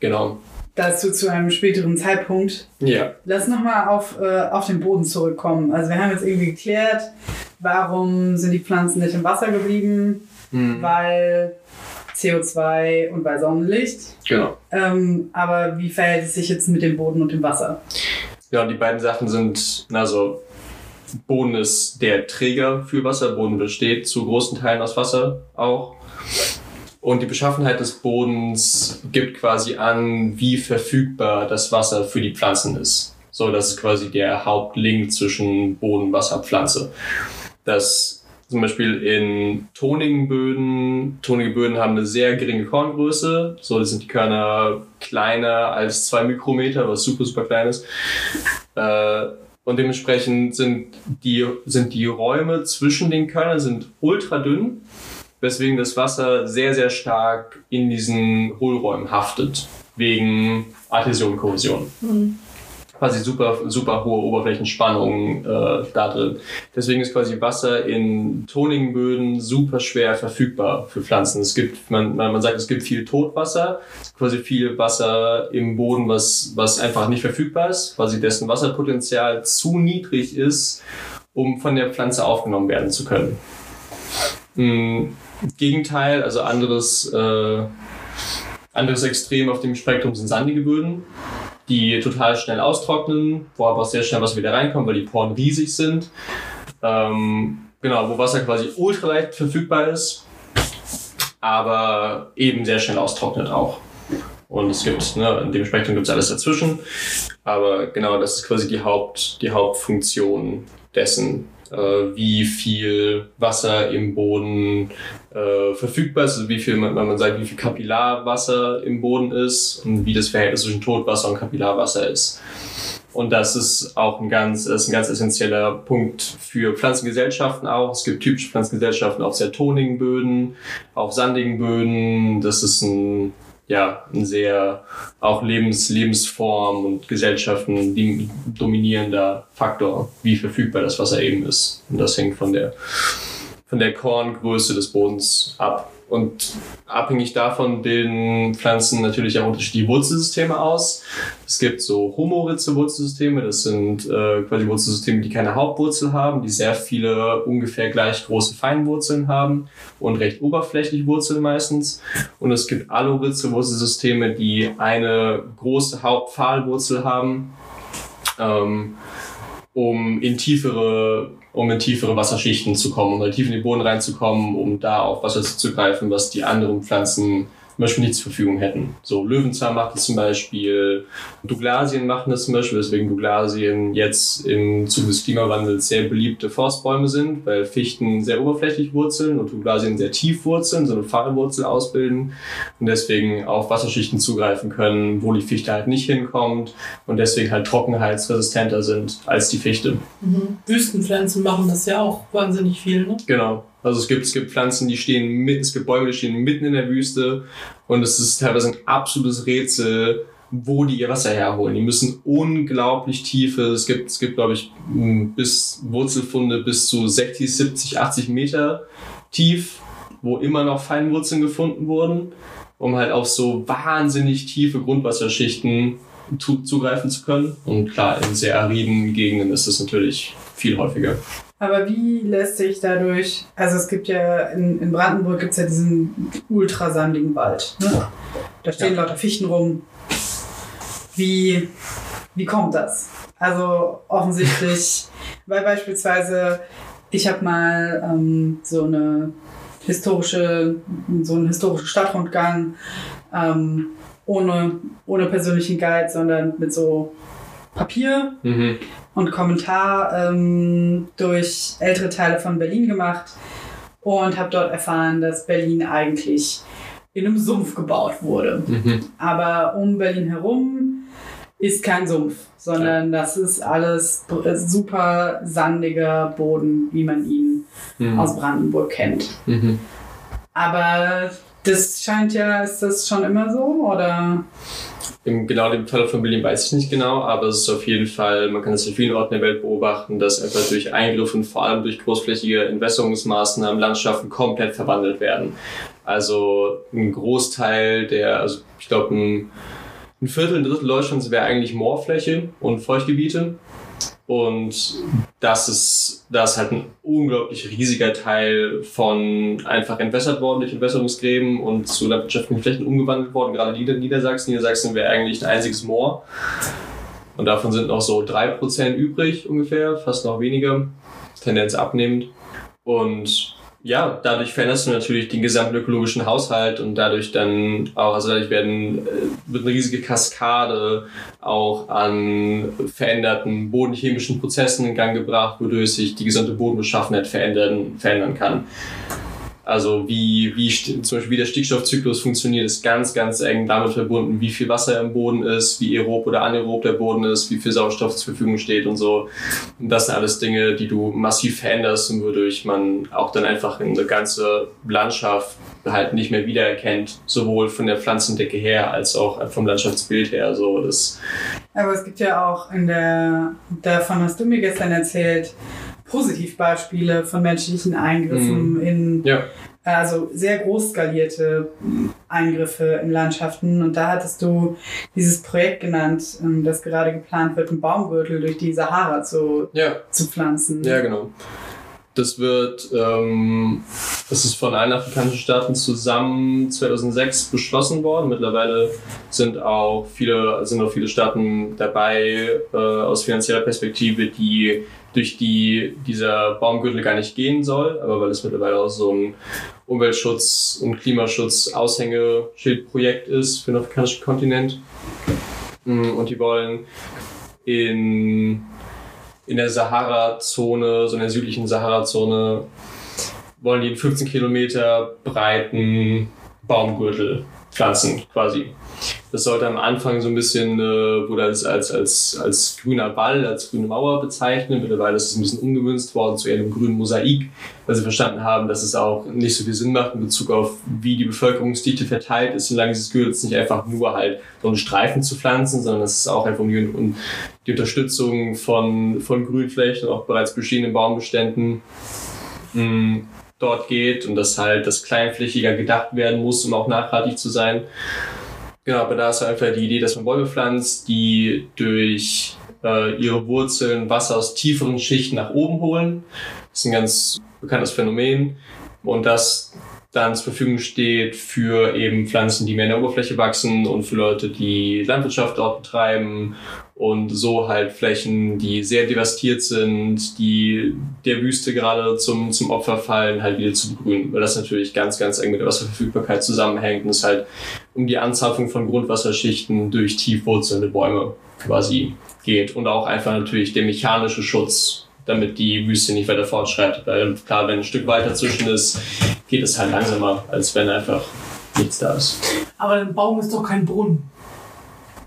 genau. Dazu zu einem späteren Zeitpunkt. Ja. Lass nochmal auf den Boden zurückkommen. Also wir haben jetzt irgendwie geklärt, warum sind die Pflanzen nicht im Wasser geblieben? Mhm. Weil CO2 und bei Sonnenlicht. Genau. Aber wie verhält es sich jetzt mit dem Boden und dem Wasser? Ja, die beiden Sachen sind, also Boden ist der Träger für Wasser. Boden besteht zu großen Teilen aus Wasser auch. Und die Beschaffenheit des Bodens gibt quasi an, wie verfügbar das Wasser für die Pflanzen ist. So, das ist quasi der Hauptlink zwischen Boden, Wasser, Pflanze. Das zum Beispiel in tonigen Böden. Tonige Böden haben eine sehr geringe Korngröße. So, da sind die Körner kleiner als 2 Mikrometer, was super, super klein ist. Und dementsprechend sind die Räume zwischen den Körnern sind ultra dünn, weswegen das Wasser sehr, sehr stark in diesen Hohlräumen haftet, wegen Adhäsion, Korrosion. Mhm. Quasi super, super hohe Oberflächenspannungen da drin. Deswegen ist quasi Wasser in tonigen Böden super schwer verfügbar für Pflanzen. Es gibt, man sagt, es gibt viel Totwasser, quasi viel Wasser im Boden, was einfach nicht verfügbar ist, quasi dessen Wasserpotenzial zu niedrig ist, um von der Pflanze aufgenommen werden zu können. Mhm. Gegenteil, also anderes Extrem auf dem Spektrum sind sandige Böden, die total schnell austrocknen, wo aber auch sehr schnell Wasser wieder reinkommt, weil die Poren riesig sind. Genau, wo Wasser quasi ultra leicht verfügbar ist, aber eben sehr schnell austrocknet auch. Und es gibt, in dem Spektrum gibt es alles dazwischen. Aber genau, das ist quasi die Hauptfunktion dessen, wie viel Wasser im Boden verfügbar ist, also wie viel Kapillarwasser im Boden ist und wie das Verhältnis zwischen Totwasser und Kapillarwasser ist. Und das ist auch ein ganz essentieller Punkt für Pflanzengesellschaften auch. Es gibt typische Pflanzengesellschaften auf sehr tonigen Böden, auf sandigen Böden. Das ist ein sehr auch Lebensform und Gesellschaften dominierender Faktor, wie verfügbar das Wasser eben ist. Und das hängt von der Korngröße des Bodens ab. Und abhängig davon bilden Pflanzen natürlich auch unterschiedliche Wurzelsysteme aus. Es gibt so Homoritze-Wurzelsysteme, das sind quasi Wurzelsysteme, die keine Hauptwurzel haben, die sehr viele ungefähr gleich große Feinwurzeln haben und recht oberflächlich Wurzeln meistens. Und es gibt Alloritze-Wurzelsysteme, die eine große Hauptpfahlwurzel haben, um in tiefere Wasserschichten zu kommen, um tief in den Boden reinzukommen, um da auf Wasser zuzugreifen, was die anderen Pflanzen zum Beispiel nicht zur Verfügung hätten. So Löwenzahn macht das zum Beispiel, Douglasien machen das zum Beispiel, weswegen Douglasien jetzt im Zuge des Klimawandels sehr beliebte Forstbäume sind, weil Fichten sehr oberflächlich wurzeln und Douglasien sehr tief wurzeln, so eine Pfahlwurzel ausbilden und deswegen auf Wasserschichten zugreifen können, wo die Fichte halt nicht hinkommt und deswegen halt trockenheitsresistenter sind als die Fichte. Mhm. Wüstenpflanzen machen das ja auch wahnsinnig viel, ne? Genau. Also es gibt Pflanzen, es gibt Bäume, die stehen mitten in der Wüste und es ist teilweise ein absolutes Rätsel, wo die ihr Wasser herholen. Die müssen unglaublich tiefe, es gibt glaube ich, bis Wurzelfunde bis zu 60, 70, 80 Meter tief, wo immer noch Feinwurzeln gefunden wurden, um halt auf so wahnsinnig tiefe Grundwasserschichten zugreifen zu können. Und klar, in sehr ariden Gegenden ist das natürlich viel häufiger. Aber wie lässt sich dadurch, also es gibt ja in Brandenburg gibt es ja diesen ultrasandigen Wald, ne? Da stehen lauter Fichten rum. Wie kommt das? Also offensichtlich, weil beispielsweise ich habe mal so einen historischen Stadtrundgang ohne persönlichen Guide, sondern mit so Papier und Kommentar durch ältere Teile von Berlin gemacht und habe dort erfahren, dass Berlin eigentlich in einem Sumpf gebaut wurde. Mhm. Aber um Berlin herum ist kein Sumpf, sondern das ist alles super sandiger Boden, wie man ihn aus Brandenburg kennt. Mhm. Aber das scheint ja, ist das schon immer so, oder? Im genau dem Fall von Berlin weiß ich nicht genau, aber es ist auf jeden Fall, man kann es in vielen Orten der Welt beobachten, dass einfach durch Eingriffe und vor allem durch großflächige Entwässerungsmaßnahmen Landschaften komplett verwandelt werden. Also ein Großteil der, also ich glaube ein Viertel, ein Drittel Deutschlands wäre eigentlich Moorfläche und Feuchtgebiete. Und das ist halt ein unglaublich riesiger Teil von einfach entwässert worden durch Entwässerungsgräben und zu landwirtschaftlichen Flächen umgewandelt worden, gerade Niedersachsen wäre eigentlich ein einziges Moor. Und davon sind noch so 3% übrig ungefähr, fast noch weniger, Tendenz abnehmend. Und ja, dadurch veränderst du natürlich den gesamten ökologischen Haushalt und dadurch dann auch, also dadurch wird eine riesige Kaskade auch an veränderten bodenchemischen Prozessen in Gang gebracht, wodurch sich die gesamte Bodenbeschaffenheit verändern kann. Also wie zum Beispiel wie der Stickstoffzyklus funktioniert, ist ganz, ganz eng damit verbunden, wie viel Wasser im Boden ist, wie aerob oder anaerob der Boden ist, wie viel Sauerstoff zur Verfügung steht und so. Und das sind alles Dinge, die du massiv veränderst und wodurch man auch dann einfach eine ganze Landschaft halt nicht mehr wiedererkennt, sowohl von der Pflanzendecke her als auch vom Landschaftsbild her. So, das aber es gibt ja auch davon hast du mir gestern erzählt, Positivbeispiele von menschlichen Eingriffen also sehr großskalierte Eingriffe in Landschaften. Und da hattest du dieses Projekt genannt, das gerade geplant wird, einen Baumgürtel durch die Sahara zu pflanzen. Ja, genau. Das ist von allen afrikanischen Staaten zusammen 2006 beschlossen worden. Mittlerweile sind auch viele Staaten dabei, aus finanzieller Perspektive, die durch dieser Baumgürtel gar nicht gehen soll, aber weil es mittlerweile auch so ein Umweltschutz- und Klimaschutz-Aushängeschildprojekt ist für den afrikanischen Kontinent. Und die wollen in der Sahara-Zone, so in der südlichen Sahara-Zone, wollen die einen 15 Kilometer breiten Baumgürtel pflanzen, quasi. Das sollte am Anfang so ein bisschen, wurde als grüner Wall, als grüne Mauer bezeichnet. Mittlerweile ist es ein bisschen umgemünzt worden zu einem grünen Mosaik, weil sie verstanden haben, dass es auch nicht so viel Sinn macht in Bezug auf, wie die Bevölkerungsdichte verteilt ist, solange dieses Gürtel nicht einfach nur halt so einen Streifen zu pflanzen, sondern es ist auch einfach um die Unterstützung von Grünflächen, auch bereits bestehenden Baumbeständen, dort geht und dass halt das kleinflächiger gedacht werden muss, um auch nachhaltig zu sein. Genau, aber da ist einfach die Idee, dass man Bäume pflanzt, die durch ihre Wurzeln Wasser aus tieferen Schichten nach oben holen. Das ist ein ganz bekanntes Phänomen und das dann zur Verfügung steht für eben Pflanzen, die mehr in der Oberfläche wachsen und für Leute, die Landwirtschaft dort betreiben und so halt Flächen, die sehr devastiert sind, die der Wüste gerade zum Opfer fallen, halt wieder zu begrünen, weil das natürlich ganz, ganz eng mit der Wasserverfügbarkeit zusammenhängt und es halt um die Anzapfung von Grundwasserschichten durch tief wurzelnde Bäume quasi geht und auch einfach natürlich der mechanische Schutz, damit die Wüste nicht weiter fortschreitet, weil klar, wenn ein Stück weiter zwischen ist, geht es halt langsamer, als wenn einfach nichts da ist. Aber ein Baum ist doch kein Brunnen.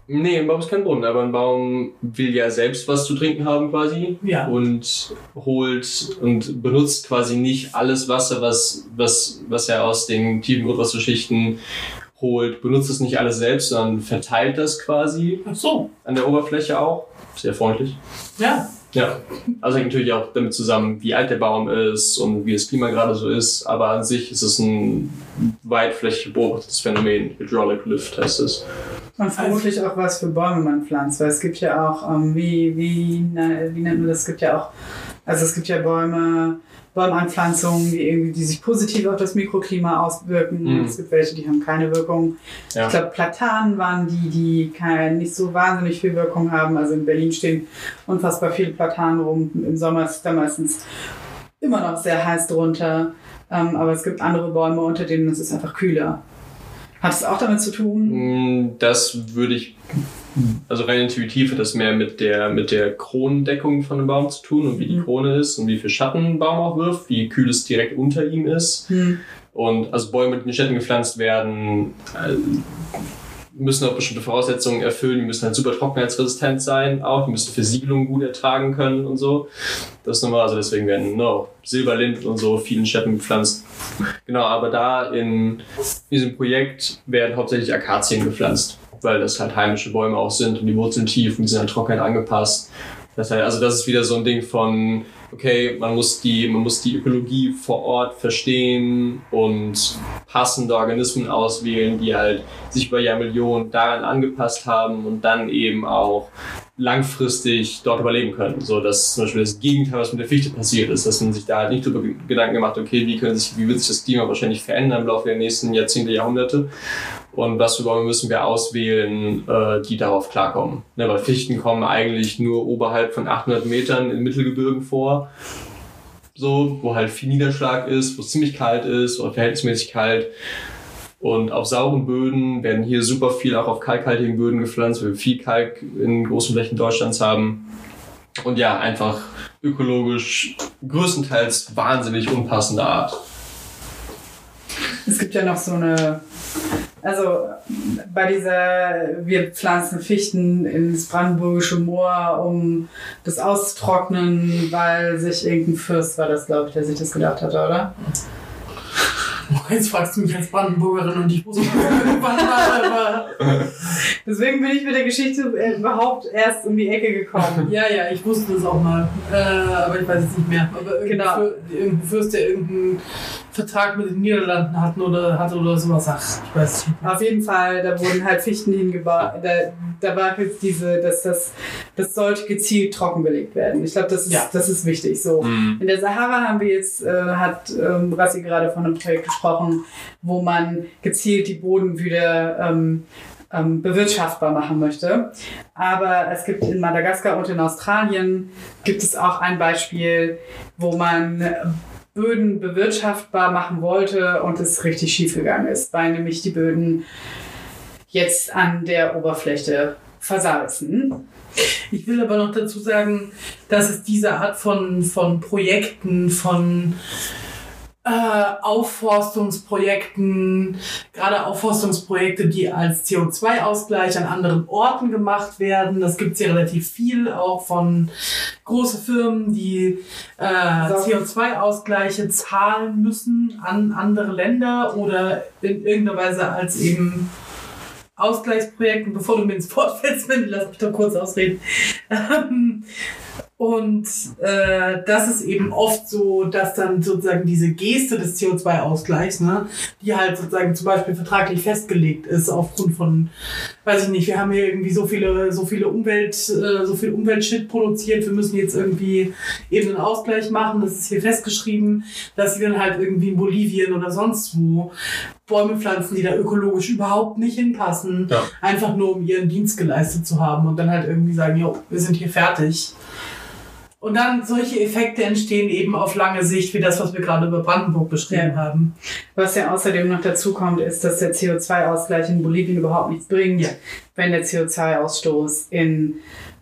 Nee, ein Baum ist kein Brunnen, aber ein Baum will ja selbst was zu trinken haben quasi und holt und benutzt quasi nicht alles Wasser, was er aus den tiefen Grundwasserschichten holt, benutzt es nicht alles selbst, sondern verteilt das quasi an der Oberfläche auch. Sehr freundlich. Ja. Ja, also hängt natürlich auch damit zusammen, wie alt der Baum ist und wie das Klima gerade so ist, aber an sich ist es ein weitflächig beobachtetes Phänomen, Hydraulic Lift heißt es. Und vermutlich auch was für Bäume man pflanzt, weil es gibt ja auch, wie nennt man das, es gibt ja Bäumanpflanzungen, die sich positiv auf das Mikroklima auswirken. Mhm. Es gibt welche, die haben keine Wirkung. Ja. Ich glaube, Platanen waren die nicht so wahnsinnig viel Wirkung haben. Also in Berlin stehen unfassbar viele Platanen rum. Im Sommer ist es da meistens immer noch sehr heiß drunter. Aber es gibt andere Bäume, unter denen es ist einfach kühler. Hat es auch damit zu tun? Das würde ich... Also rein intuitiv hat das mehr mit der Kronendeckung von einem Baum zu tun und wie die Krone ist und wie viel Schatten ein Baum auch wirft, wie kühl es direkt unter ihm ist. Mhm. Und also Bäume, die in Städten gepflanzt werden, müssen auch bestimmte Voraussetzungen erfüllen. Die müssen halt super trockenheitsresistent sein auch, die müssen Versiegelung gut ertragen können und so. Das ist nochmal, also deswegen werden Silberlinden und so vielen Städten gepflanzt. Genau, aber da in diesem Projekt werden hauptsächlich Akazien gepflanzt. weil das halt heimische Bäume auch sind und die Wurzeln tief und die sind an Trockenheit angepasst. Das heißt, also das ist wieder so ein Ding von, okay, man muss die Ökologie vor Ort verstehen und passende Organismen auswählen, die halt sich über Jahrmillionen daran angepasst haben und dann eben auch langfristig dort überleben können. So, dass zum Beispiel das Gegenteil, was mit der Fichte passiert ist, dass man sich da halt nicht darüber Gedanken gemacht, okay, wie wird sich das Klima wahrscheinlich verändern im Laufe der nächsten Jahrzehnte, Jahrhunderte? Und was für Bäume müssen wir auswählen, die darauf klarkommen. Ne, weil Fichten kommen eigentlich nur oberhalb von 800 Metern in Mittelgebirgen vor, so, wo halt viel Niederschlag ist, wo es ziemlich kalt ist oder verhältnismäßig kalt. Und auf sauren Böden werden hier super viel auch auf kalkhaltigen Böden gepflanzt, weil wir viel Kalk in großen Flächen Deutschlands haben. Und ja, einfach ökologisch größtenteils wahnsinnig unpassende Art. Es gibt ja noch so eine... Also bei dieser, wir pflanzen Fichten ins Brandenburgische Moor, um das auszutrocknen, weil sich irgendein Fürst war, das glaube ich, der sich das gedacht hatte, oder? Oh, jetzt fragst du mich als Brandenburgerin und ich wusste nicht, wann war. Deswegen bin ich mit der Geschichte überhaupt erst um die Ecke gekommen. Ja, ich wusste das auch mal, aber ich weiß es nicht mehr. Aber genau. Irgendein Fürst, der irgendeinen Vertrag mit den Niederlanden hatte oder sowas. Ach, ich weiß nicht. Auf jeden Fall, da wurden halt Fichten hingebaut. Da war jetzt das sollte gezielt trockengelegt werden. Ich glaube, das ist wichtig. So. Mhm. In der Sahara haben wir jetzt, hat Rassi gerade von einem Projekt gesprochen, wo man gezielt die Boden wieder bewirtschaftbar machen möchte. Aber es gibt in Madagaskar und in Australien gibt es auch ein Beispiel, wo man Böden bewirtschaftbar machen wollte und es richtig schief gegangen ist, weil nämlich die Böden jetzt an der Oberfläche versalzen. Ich will aber noch dazu sagen, dass es diese Art von Projekten, von Aufforstungsprojekten, gerade Aufforstungsprojekte, die als CO2-Ausgleich an anderen Orten gemacht werden. Das gibt es ja relativ viel, auch von großen Firmen, die CO2-Ausgleiche zahlen müssen an andere Länder oder in irgendeiner Weise als eben Ausgleichsprojekten, bevor du mir ins Wort fällst, lass mich doch kurz ausreden. Und das ist eben oft so, dass dann sozusagen diese Geste des CO2-Ausgleichs, ne, die halt sozusagen zum Beispiel vertraglich festgelegt ist aufgrund von, weiß ich nicht, wir haben hier irgendwie so viel Umweltshit produziert, wir müssen jetzt irgendwie eben einen Ausgleich machen, das ist hier festgeschrieben, dass sie dann halt irgendwie in Bolivien oder sonst wo Bäume pflanzen, die da ökologisch überhaupt nicht hinpassen, ja. Einfach nur um ihren Dienst geleistet zu haben und dann halt irgendwie sagen, jo, wir sind hier fertig. Und dann solche Effekte entstehen eben auf lange Sicht, wie das, was wir gerade über Brandenburg beschrieben haben. Was ja außerdem noch dazu kommt, ist, dass der CO2-Ausgleich in Bolivien überhaupt nichts bringt, wenn der CO2-Ausstoß in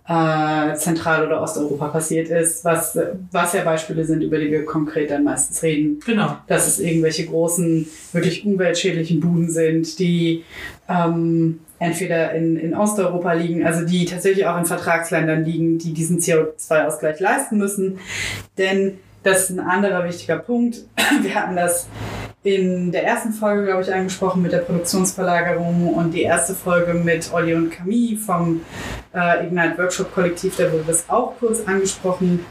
Zentral- oder Osteuropa passiert ist, was ja Beispiele sind, über die wir konkret dann meistens reden. Genau. Dass es irgendwelche großen, wirklich umweltschädlichen Buden sind, die entweder in Osteuropa liegen, also die tatsächlich auch in Vertragsländern liegen, die diesen CO2-Ausgleich leisten müssen. Denn das ist ein anderer wichtiger Punkt. Wir hatten das in der ersten Folge, glaube ich, angesprochen mit der Produktionsverlagerung und die erste Folge mit Olli und Camille vom Ignite Workshop Kollektiv, da wurde das auch kurz angesprochen,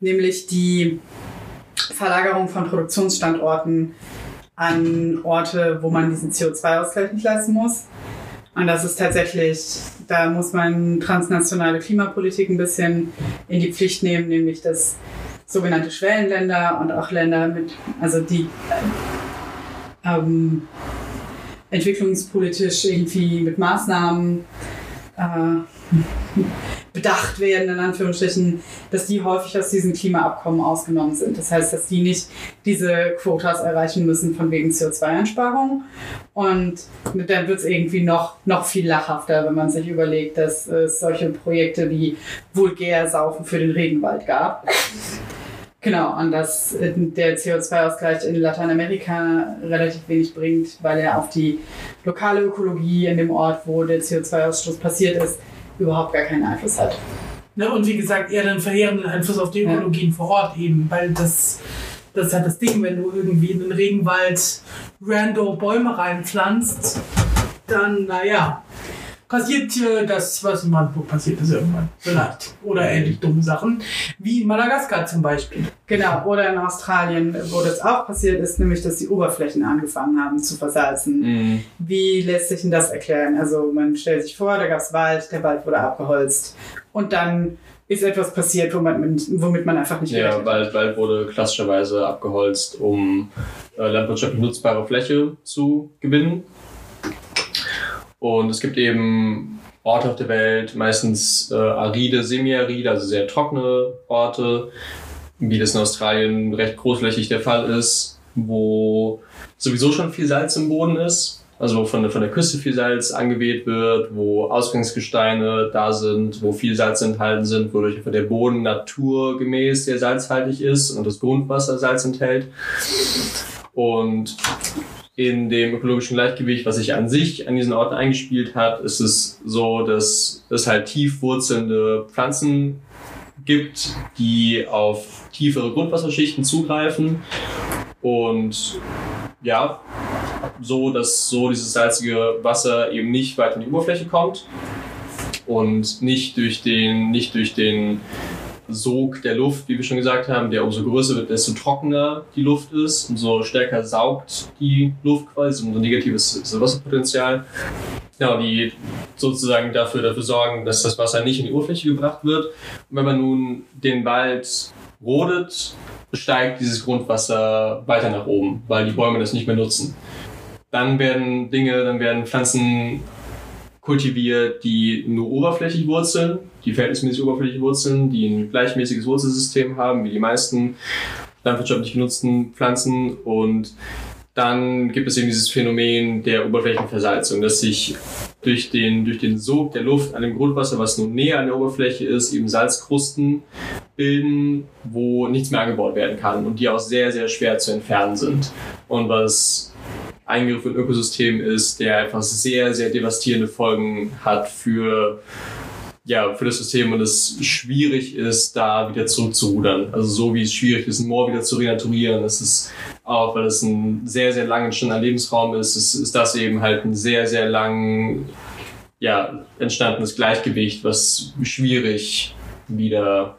nämlich die Verlagerung von Produktionsstandorten an Orte, wo man diesen CO2-Ausgleich nicht leisten muss. Und das ist tatsächlich, da muss man transnationale Klimapolitik ein bisschen in die Pflicht nehmen, nämlich das sogenannte Schwellenländer und auch Länder mit, also die entwicklungspolitisch irgendwie mit Maßnahmen bedacht werden, in Anführungsstrichen, dass die häufig aus diesen Klimaabkommen ausgenommen sind. Das heißt, dass die nicht diese Quotas erreichen müssen von wegen CO2-Einsparung. Und dann wird es irgendwie noch viel lachhafter, wenn man sich überlegt, dass es solche Projekte wie vulgär Saufen für den Regenwald gab. Genau, und dass der CO2-Ausgleich in Lateinamerika relativ wenig bringt, weil er auf die lokale Ökologie in dem Ort, wo der CO2-Ausstoß passiert ist, überhaupt gar keinen Einfluss hat. Ne, und wie gesagt, eher einen verheerenden Einfluss auf die Ökologien vor Ort eben, weil das ist halt das Ding, wenn du irgendwie in den Regenwald rando Bäume reinpflanzt, dann, naja, passiert das, was in Brandenburg passiert ist irgendwann. Vielleicht. Oder ähnlich dumme Sachen. Wie in Madagaskar zum Beispiel. Genau. Oder in Australien, wo das auch passiert ist, nämlich, dass die Oberflächen angefangen haben zu versalzen. Mhm. Wie lässt sich denn das erklären? Also man stellt sich vor, da gab es Wald, der Wald wurde abgeholzt. Und dann ist etwas passiert, womit man einfach nicht gerechnet hat. Ja, Wald wurde klassischerweise abgeholzt, um landwirtschaftlich nutzbare Fläche zu gewinnen. Und es gibt eben Orte auf der Welt, meistens aride, semi-aride, also sehr trockene Orte, wie das in Australien recht großflächig der Fall ist, wo sowieso schon viel Salz im Boden ist, also von der Küste viel Salz angeweht wird, wo Ausgangsgesteine da sind, wo viel Salz enthalten sind, wodurch der Boden naturgemäß sehr salzhaltig ist und das Grundwasser Salz enthält. Und in dem ökologischen Gleichgewicht, was sich an diesen Orten eingespielt hat, ist es so, dass es halt tief wurzelnde Pflanzen gibt, die auf tiefere Grundwasserschichten zugreifen und ja, so, dass so dieses salzige Wasser eben nicht weit an die Oberfläche kommt und nicht durch den Sog der Luft, wie wir schon gesagt haben, der umso größer wird, desto trockener die Luft ist, umso stärker saugt die Luft quasi, umso negatives ist das Wasserpotenzial. Genau, die sozusagen dafür sorgen, dass das Wasser nicht in die Oberfläche gebracht wird. Und wenn man nun den Wald rodet, steigt dieses Grundwasser weiter nach oben, weil die Bäume das nicht mehr nutzen. Dann werden Pflanzen kultiviert, die nur oberflächlich wurzeln, die verhältnismäßig oberflächlich wurzeln, die ein gleichmäßiges Wurzelsystem haben, wie die meisten landwirtschaftlich genutzten Pflanzen. Und dann gibt es eben dieses Phänomen der Oberflächenversalzung, dass sich durch den Sog der Luft an dem Grundwasser, was nun näher an der Oberfläche ist, eben Salzkrusten bilden, wo nichts mehr angebaut werden kann und die auch sehr, sehr schwer zu entfernen sind. Und was Eingriff in Ökosystem ist, der einfach sehr, sehr devastierende Folgen hat für das System und es schwierig ist, da wieder zurückzurudern. Also so wie es schwierig ist, ein Moor wieder zu renaturieren, das ist auch, weil es ein sehr, sehr langer Lebensraum ist, ist das eben halt ein sehr, sehr lang entstandenes Gleichgewicht, was schwierig wieder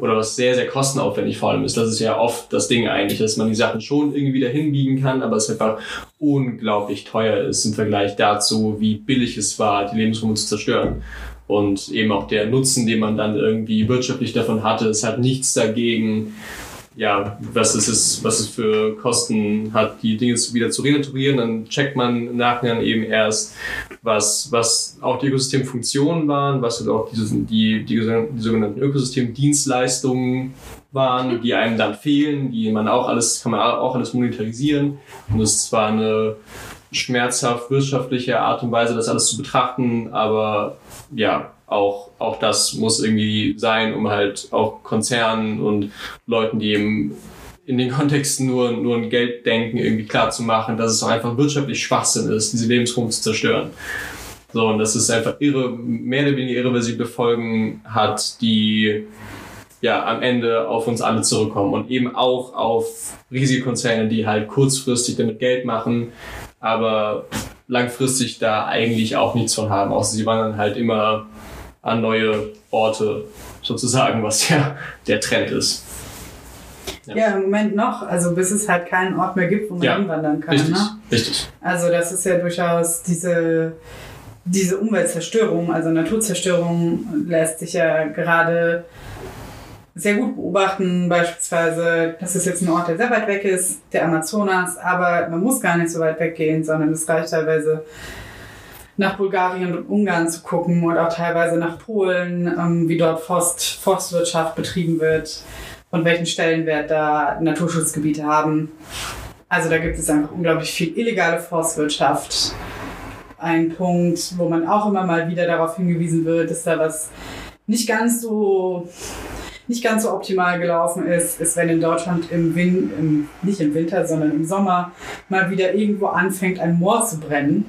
oder was sehr, sehr kostenaufwendig vor allem ist. Das ist ja oft das Ding eigentlich, dass man die Sachen schon irgendwie dahin biegen kann, aber es einfach unglaublich teuer ist im Vergleich dazu, wie billig es war, die Lebensräume zu zerstören. Und eben auch der Nutzen, den man dann irgendwie wirtschaftlich davon hatte, es hat nichts dagegen, was es für Kosten hat, die Dinge wieder zu renaturieren. Dann checkt man im Nachhinein eben erst, was auch die Ökosystemfunktionen waren, was auch die sogenannten Ökosystemdienstleistungen waren, die einem dann fehlen, kann man auch alles monetarisieren. Und das ist zwar eine schmerzhaft wirtschaftliche Art und Weise, das alles zu betrachten, aber auch das muss irgendwie sein, um halt auch Konzernen und Leuten, die eben in den Kontexten nur an Geld denken, irgendwie klarzumachen, dass es auch einfach wirtschaftlich Schwachsinn ist, diese Lebensräume zu zerstören. So, und dass es einfach mehr oder weniger irreversible Folgen hat, die am Ende auf uns alle zurückkommen und eben auch auf riesige Konzerne, die halt kurzfristig damit Geld machen, aber langfristig da eigentlich auch nichts von haben, außer sie wandern halt immer an neue Orte sozusagen, was ja der Trend ist. Ja, im Moment noch, also bis es halt keinen Ort mehr gibt, wo man hinwandern kann. Richtig, ne? Richtig. Also das ist ja durchaus diese Umweltzerstörung, also Naturzerstörung lässt sich ja gerade sehr gut beobachten, beispielsweise, das ist jetzt ein Ort, der sehr weit weg ist, der Amazonas, aber man muss gar nicht so weit weggehen, sondern es reicht teilweise nach Bulgarien und Ungarn zu gucken oder auch teilweise nach Polen, wie dort Forstwirtschaft betrieben wird und welchen Stellenwert da Naturschutzgebiete haben. Also da gibt es einfach unglaublich viel illegale Forstwirtschaft. Ein Punkt, wo man auch immer mal wieder darauf hingewiesen wird, dass da was nicht ganz so optimal gelaufen ist, ist, wenn in Deutschland nicht im Winter, sondern im Sommer mal wieder irgendwo anfängt, ein Moor zu brennen.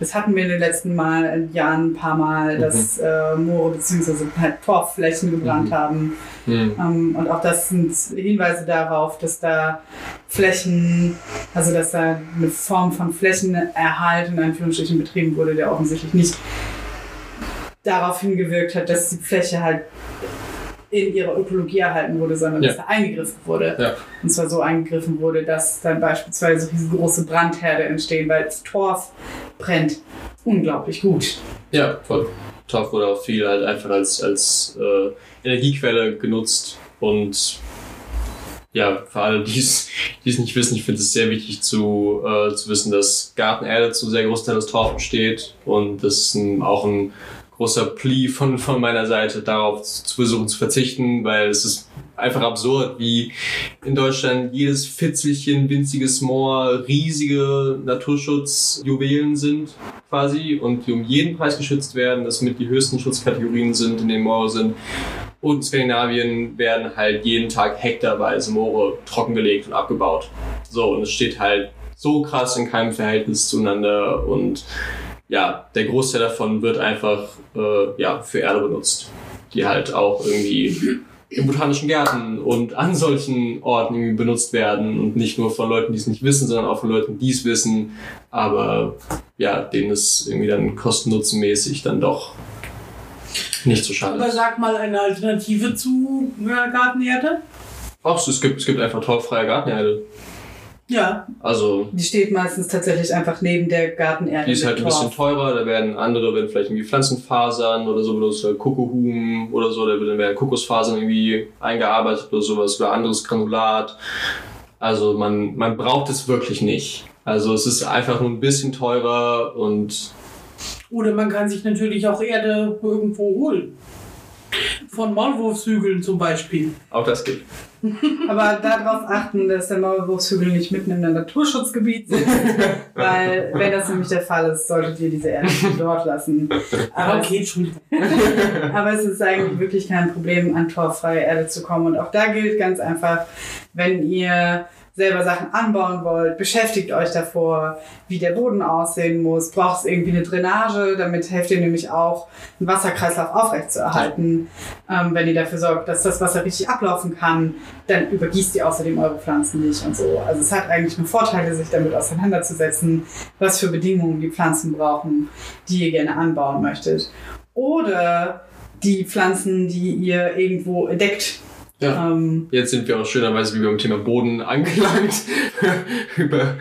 Das hatten wir in den letzten Jahren ein paar Mal, dass Moore bzw. halt Torfflächen gebrannt haben. Mhm. Und auch das sind Hinweise darauf, dass da Flächen, also dass da eine Form von Flächenerhalt in Anführungsstrichen betrieben wurde, der offensichtlich nicht darauf hingewirkt hat, dass die Fläche halt in ihrer Ökologie erhalten wurde, sondern dass da eingegriffen wurde. Ja. Und zwar so eingegriffen wurde, dass dann beispielsweise riesengroße Brandherde entstehen, weil Torf brennt unglaublich gut. Ja, voll. Torf wurde auch viel halt einfach als Energiequelle genutzt. Und ja, für alle, die es nicht wissen, ich finde es sehr wichtig zu wissen, dass Gartenerde zu sehr großen Teil aus Torf besteht. Und das ist auch ein großer Plea von meiner Seite, darauf zu versuchen zu verzichten, weil es ist einfach absurd, wie in Deutschland jedes Fitzelchen, winziges Moor, riesige Naturschutzjuwelen sind quasi und die um jeden Preis geschützt werden, das mit die höchsten Schutzkategorien sind, in den Moore sind. Und in Skandinavien werden halt jeden Tag hektarweise Moore trockengelegt und abgebaut. So, und es steht halt so krass in keinem Verhältnis zueinander und ja, der Großteil davon wird einfach für Erde benutzt, die halt auch irgendwie in botanischen Gärten und an solchen Orten benutzt werden und nicht nur von Leuten, die es nicht wissen, sondern auch von Leuten, die es wissen, aber ja, denen es irgendwie dann kostennutzenmäßig dann doch nicht so schadet. Aber sag mal eine Alternative zu Gartenerde? Ach, es gibt einfach torffreie Gartenerde. Ja. Also. Die steht meistens tatsächlich einfach neben der Gartenerde. Die ist halt ein bisschen teurer, da werden andere, wenn vielleicht irgendwie Pflanzenfasern oder so benutzt, oder Kokohum oder so, da werden Kokosfasern irgendwie eingearbeitet oder sowas, oder anderes Granulat. Also man braucht es wirklich nicht. Also es ist einfach nur ein bisschen teurer und. Oder man kann sich natürlich auch Erde irgendwo holen. Von Maulwurfshügeln zum Beispiel. Auch das geht. Aber darauf achten, dass der Maulwurfshügel nicht mitten in einem Naturschutzgebiet sitzt, weil wenn das nämlich der Fall ist, solltet ihr diese Erde dort lassen. Aber okay, schon. Aber es ist eigentlich wirklich kein Problem, an torffreie Erde zu kommen. Und auch da gilt ganz einfach, wenn ihr selber Sachen anbauen wollt, beschäftigt euch davor, wie der Boden aussehen muss, braucht es irgendwie eine Drainage, damit helft ihr nämlich auch, einen Wasserkreislauf aufrechtzuerhalten. Wenn ihr dafür sorgt, dass das Wasser richtig ablaufen kann, dann übergießt ihr außerdem eure Pflanzen nicht und so. Also es hat eigentlich nur Vorteile, sich damit auseinanderzusetzen, was für Bedingungen die Pflanzen brauchen, die ihr gerne anbauen möchtet. Oder die Pflanzen, die ihr irgendwo entdeckt. Ja, jetzt sind wir auch schönerweise wie beim Thema Boden angelangt über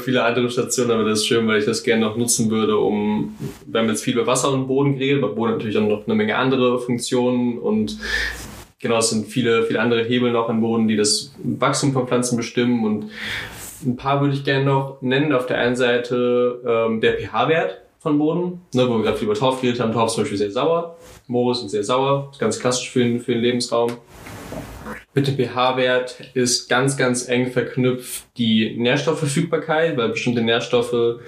viele andere Stationen, aber das ist schön, weil ich das gerne noch nutzen würde, wir haben jetzt viel über Wasser und Boden geredet, aber Boden natürlich auch noch eine Menge andere Funktionen und genau, es sind viele andere Hebel noch im Boden, die das Wachstum von Pflanzen bestimmen und ein paar würde ich gerne noch nennen. Auf der einen Seite der pH-Wert von Boden, ne, wo wir gerade viel über Torf geredet haben. Torf ist zum Beispiel sehr sauer, Moore sind sehr sauer, ist ganz klassisch für den Lebensraum. Mit dem pH-Wert ist ganz, ganz eng verknüpft die Nährstoffverfügbarkeit, weil bestimmte Nährstoffe nur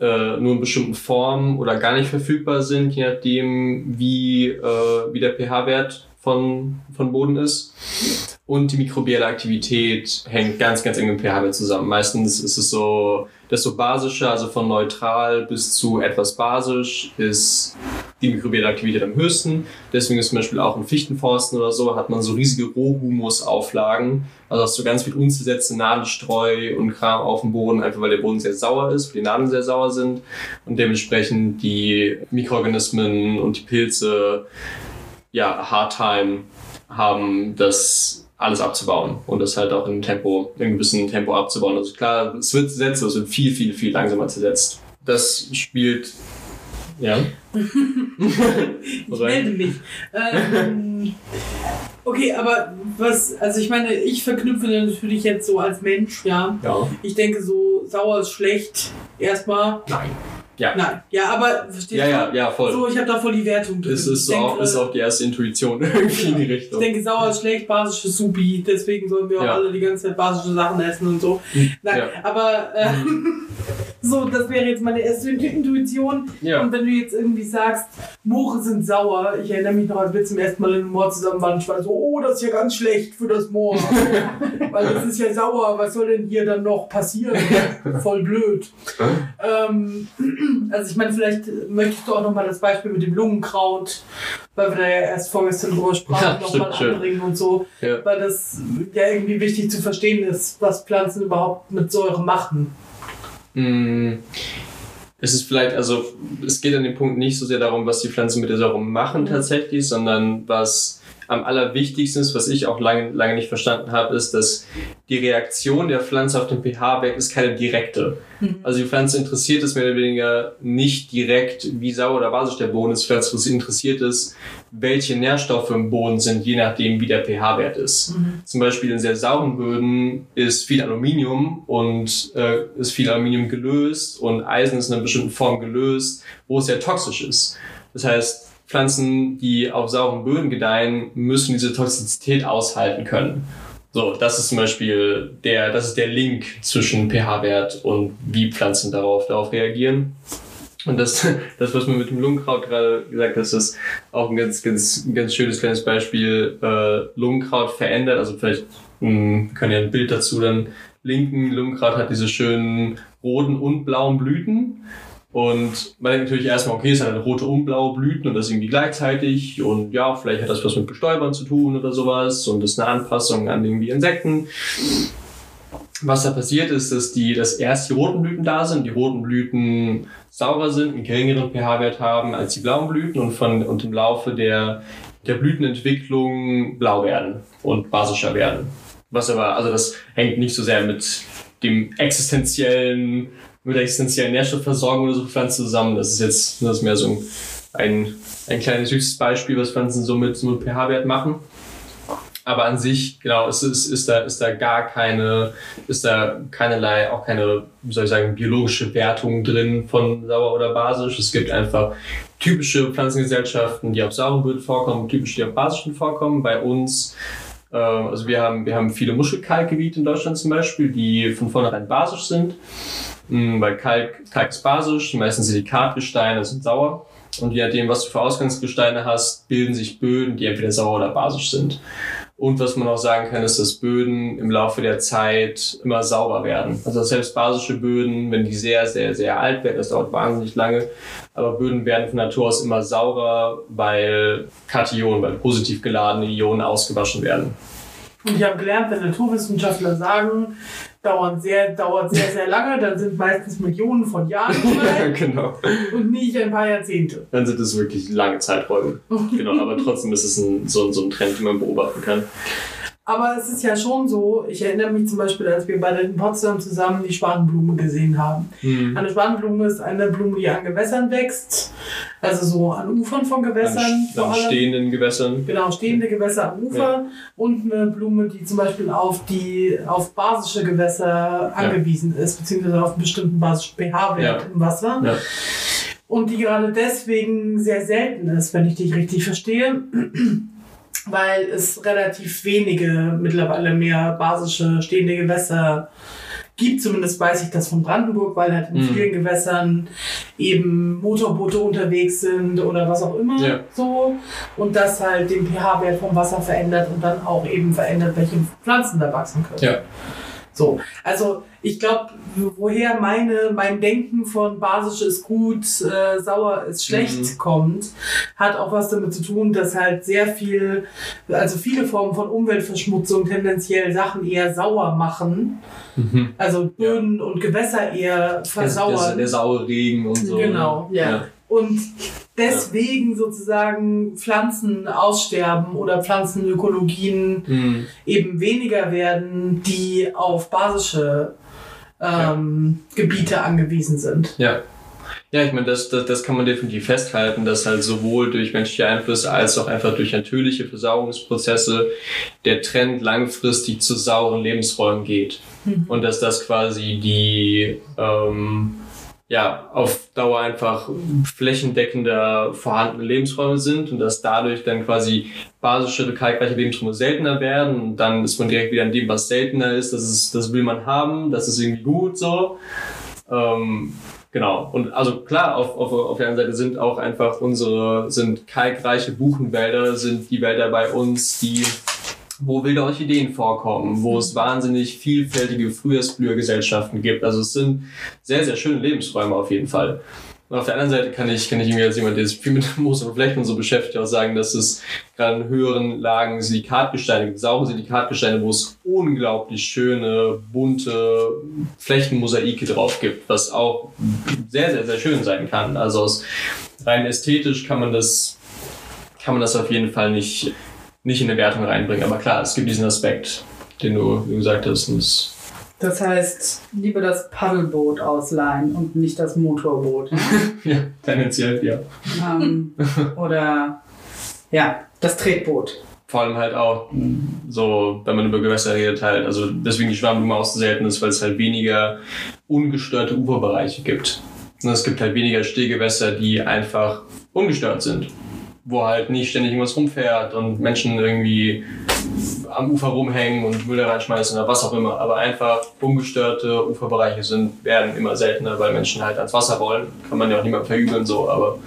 in bestimmten Formen oder gar nicht verfügbar sind, je nachdem, wie der pH-Wert von Boden ist. Und die mikrobielle Aktivität hängt ganz, ganz eng mit dem pH-Wert zusammen. Meistens ist es so, desto basischer, also von neutral bis zu etwas basisch, ist die mikrobielle Aktivität am höchsten. Deswegen ist zum Beispiel auch in Fichtenforsten oder so, hat man so riesige Rohhumusauflagen. Also hast du ganz viel unzersetzte Nadelstreu und Kram auf dem Boden, einfach weil der Boden sehr sauer ist, weil die Nadeln sehr sauer sind. Und dementsprechend die Mikroorganismen und die Pilze Hardtime haben, das alles abzubauen und das halt auch in einem gewissen Tempo abzubauen. Also klar, es wird zersetzt, es wird viel langsamer zersetzt. Das spielt, ja. Ich melde mich. Okay, aber ich verknüpfe natürlich jetzt so als Mensch, ja. Ich denke so, sauer ist schlecht, erstmal. Nein. Ja, aber versteht ihr? Ja, voll. So, ich habe da voll die Wertung drin. Es ist auch die erste Intuition irgendwie in die Richtung. Ich denke, sauer ist schlecht, basisch ist supi. Deswegen sollen wir auch alle die ganze Zeit basische Sachen essen und so. Nein, aber so, das wäre jetzt meine erste Intuition. Ja. Und wenn du jetzt irgendwie sagst, Moore sind sauer. Ich erinnere mich noch, als wir zum ersten Mal in einem Moor zusammen waren. Ich war so, das ist ja ganz schlecht für das Moor. Weil das ist ja sauer. Was soll denn hier dann noch passieren? Voll blöd. Also ich meine, vielleicht möchtest du auch nochmal das Beispiel mit dem Lungenkraut, weil wir da ja erst vorgestern drüber sprachen, nochmal anbringen und so, weil das ja irgendwie wichtig zu verstehen ist, was Pflanzen überhaupt mit Säure machen. es ist vielleicht, also es geht an dem Punkt nicht so sehr darum, was die Pflanzen mit der Säure machen tatsächlich, sondern was am allerwichtigsten ist, was ich auch lange nicht verstanden habe, ist, dass die Reaktion der Pflanze auf den pH-Wert ist keine direkte. Also die Pflanze interessiert es mehr oder weniger nicht direkt, wie sauer oder basisch der Boden ist. Vielleicht, was sie interessiert ist, welche Nährstoffe im Boden sind, je nachdem, wie der pH-Wert ist. Zum Beispiel in sehr sauren Böden ist viel Aluminium und ist viel Aluminium gelöst und Eisen ist in einer bestimmten Form gelöst, wo es sehr toxisch ist. Das heißt, Pflanzen, die auf sauren Böden gedeihen, müssen diese Toxizität aushalten können. So, das ist zum Beispiel das ist der Link zwischen pH-Wert und wie Pflanzen darauf reagieren. Und das, was man mit dem Lungenkraut gerade gesagt hat, ist auch ein ganz schönes kleines Beispiel. Lungenkraut verändert, also vielleicht, wir können ja ein Bild dazu dann linken. Lungenkraut hat diese schönen roten und blauen Blüten. Und man denkt natürlich erstmal, okay, es hat halt rote und blaue Blüten und das irgendwie gleichzeitig und ja, vielleicht hat das was mit Bestäubern zu tun oder sowas und das ist eine Anpassung an irgendwie Insekten. Was da passiert ist, dass erst die roten Blüten da sind, die roten Blüten saurer sind, einen geringeren pH-Wert haben als die blauen Blüten und im Laufe der Blütenentwicklung blau werden und basischer werden. Was aber, also das hängt nicht so sehr mit der existenziellen Nährstoffversorgung oder so Pflanzen zusammen. Das ist mehr so ein kleines süßes Beispiel, was Pflanzen so mit so einem pH-Wert machen. Aber an sich, genau, ist da keinerlei biologische Wertung drin von sauer oder basisch. Es gibt einfach typische Pflanzengesellschaften, die auf sauren Böden vorkommen, typisch die auf basischen vorkommen. Bei uns, also wir haben viele Muschelkalkgebiete in Deutschland zum Beispiel, die von vornherein basisch sind. Weil Kalk ist basisch, meistens Silikatgesteine sind sauer und je nachdem, was du für Ausgangsgesteine hast, bilden sich Böden, die entweder sauer oder basisch sind. Und was man auch sagen kann, ist, dass Böden im Laufe der Zeit immer saurer werden. Also selbst basische Böden, wenn die sehr, sehr, sehr alt werden, das dauert wahnsinnig lange, aber Böden werden von Natur aus immer saurer, weil Kationen, weil positiv geladene Ionen ausgewaschen werden. Und ich habe gelernt, wenn Naturwissenschaftler sagen, dauert sehr lange, dann sind meistens Millionen von Jahren alt. Genau. Und nicht ein paar Jahrzehnte. Dann sind es wirklich lange Zeiträume. Genau, aber trotzdem ist es so ein Trend, den man beobachten kann. Aber es ist ja schon so, ich erinnere mich zum Beispiel, als wir beide in Potsdam zusammen die Sparrenblume gesehen haben. Eine Sparrenblume ist eine Blume, die an Gewässern wächst, also so an Ufern von Gewässern. An stehenden Gewässern. Genau, stehende Gewässer am Ufer. Ja. Und eine Blume, die zum Beispiel auf basische Gewässer angewiesen ist, beziehungsweise auf einen bestimmten basischen pH-Wert im Wasser. Ja. Und die gerade deswegen sehr selten ist, wenn ich dich richtig verstehe. Weil es relativ wenige, mittlerweile mehr basische, stehende Gewässer gibt. Zumindest weiß ich das von Brandenburg, weil halt in vielen Gewässern eben Motorboote unterwegs sind oder was auch immer so. Und das halt den pH-Wert vom Wasser verändert und dann auch eben verändert, welche Pflanzen da wachsen können. Ja. So, also ich glaube, woher mein Denken von basisch ist gut, sauer ist schlecht kommt, hat auch was damit zu tun, dass halt viele Formen von Umweltverschmutzung tendenziell Sachen eher sauer machen. Also Böden und Gewässer eher versauern. Der saure Regen und so. Genau, ja. Und deswegen sozusagen Pflanzen aussterben oder Pflanzenökologien eben weniger werden, die auf basische Gebiete angewiesen sind. Ja. Ja, ich meine, das kann man definitiv festhalten, dass halt sowohl durch menschliche Einflüsse als auch einfach durch natürliche Versauerungsprozesse der Trend langfristig zu sauren Lebensräumen geht. Und dass das quasi die auf Dauer einfach flächendeckender vorhandene Lebensräume sind und dass dadurch dann quasi basische, kalkreiche Lebensräume seltener werden und dann ist man direkt wieder an dem, was seltener ist, das will man haben, das ist irgendwie gut so. Genau. Und also klar, auf der einen Seite sind auch einfach sind kalkreiche Buchenwälder, sind die Wälder bei uns, wo wilde Orchideen vorkommen, wo es wahnsinnig vielfältige Frühjahrsblühergesellschaften gibt. Also es sind sehr, sehr schöne Lebensräume auf jeden Fall. Und auf der anderen Seite kann ich irgendwie als jemand, der sich viel mit Moosen und Flechten und so beschäftigt, auch sagen, dass es gerade in höheren Lagen Silikatgesteine gibt, saure Silikatgesteine, wo es unglaublich schöne, bunte Flechtenmosaike drauf gibt, was auch sehr, sehr, sehr schön sein kann. Also aus rein ästhetisch kann man das auf jeden Fall nicht in eine Wertung reinbringen. Aber klar, es gibt diesen Aspekt, den du gesagt hast. Das heißt, lieber das Paddelboot ausleihen und nicht das Motorboot. Ja, tendenziell, ja. Oder ja, das Tretboot. Vor allem halt auch so, wenn man über Gewässer redet halt, also deswegen die Schwarmblume auch so selten ist, weil es halt weniger ungestörte Uferbereiche gibt. Und es gibt halt weniger Stillgewässer, die einfach ungestört sind, wo halt nicht ständig irgendwas rumfährt und Menschen irgendwie am Ufer rumhängen und Müll da reinschmeißen oder was auch immer. Aber einfach ungestörte Uferbereiche werden immer seltener, weil Menschen halt ans Wasser wollen. Kann man ja auch niemandem verübeln, so, aber...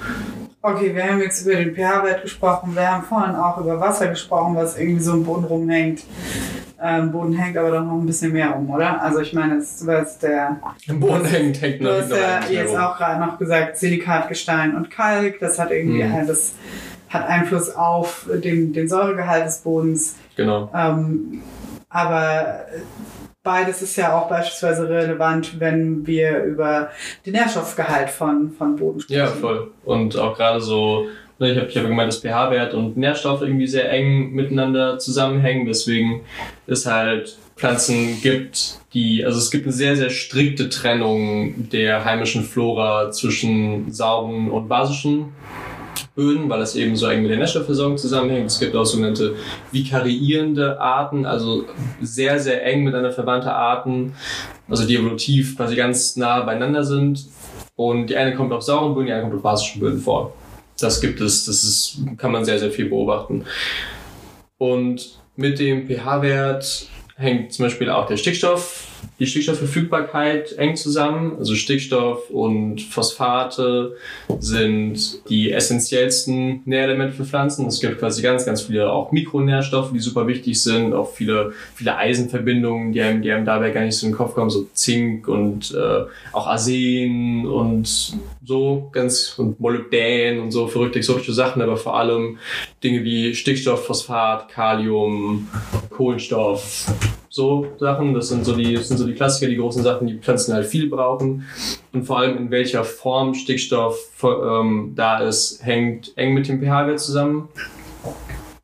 Okay, wir haben jetzt über den pH-Wert gesprochen, wir haben vorhin auch über Wasser gesprochen, was irgendwie so im Boden rumhängt. Boden hängt aber doch noch ein bisschen mehr um, oder? Also ich meine, im Boden hängt noch ein bisschen mehr um. Du hast ja jetzt auch gerade noch gesagt, Silikatgestein und Kalk, das hat irgendwie das hat Einfluss auf den Säuregehalt des Bodens. Genau. Aber beides ist ja auch beispielsweise relevant, wenn wir über den Nährstoffgehalt von Boden sprechen. Ja, voll. Und auch gerade so, ich habe gemeint, dass pH-Wert und Nährstoffe irgendwie sehr eng miteinander zusammenhängen. Deswegen ist halt Pflanzen gibt, es gibt eine sehr, sehr strikte Trennung der heimischen Flora zwischen sauren und basischen Böden, weil das eben so eng mit der Nährstoffversorgung zusammenhängt. Es gibt auch sogenannte vikariierende Arten, also sehr, sehr eng miteinander verwandte Arten, also die evolutiv quasi ganz nah beieinander sind. Und die eine kommt auf sauren Böden, die andere kommt auf basischen Böden vor. Das gibt es, kann man sehr, sehr viel beobachten. Und mit dem pH-Wert hängt zum Beispiel auch die Stickstoffverfügbarkeit eng zusammen. Also Stickstoff und Phosphate sind die essentiellsten Nährelemente für Pflanzen. Es gibt quasi ganz, ganz viele auch Mikronährstoffe, die super wichtig sind. Auch viele, viele Eisenverbindungen, die einem dabei gar nicht so in den Kopf kommen. So Zink und auch Arsen und so ganz und Molybdän und so verrückte exotische Sachen. Aber vor allem Dinge wie Stickstoff, Phosphat, Kalium, Kohlenstoff. So Sachen, das sind so die Klassiker, die großen Sachen, die Pflanzen halt viel brauchen. Und vor allem in welcher Form Stickstoff da ist, hängt eng mit dem pH-Wert zusammen.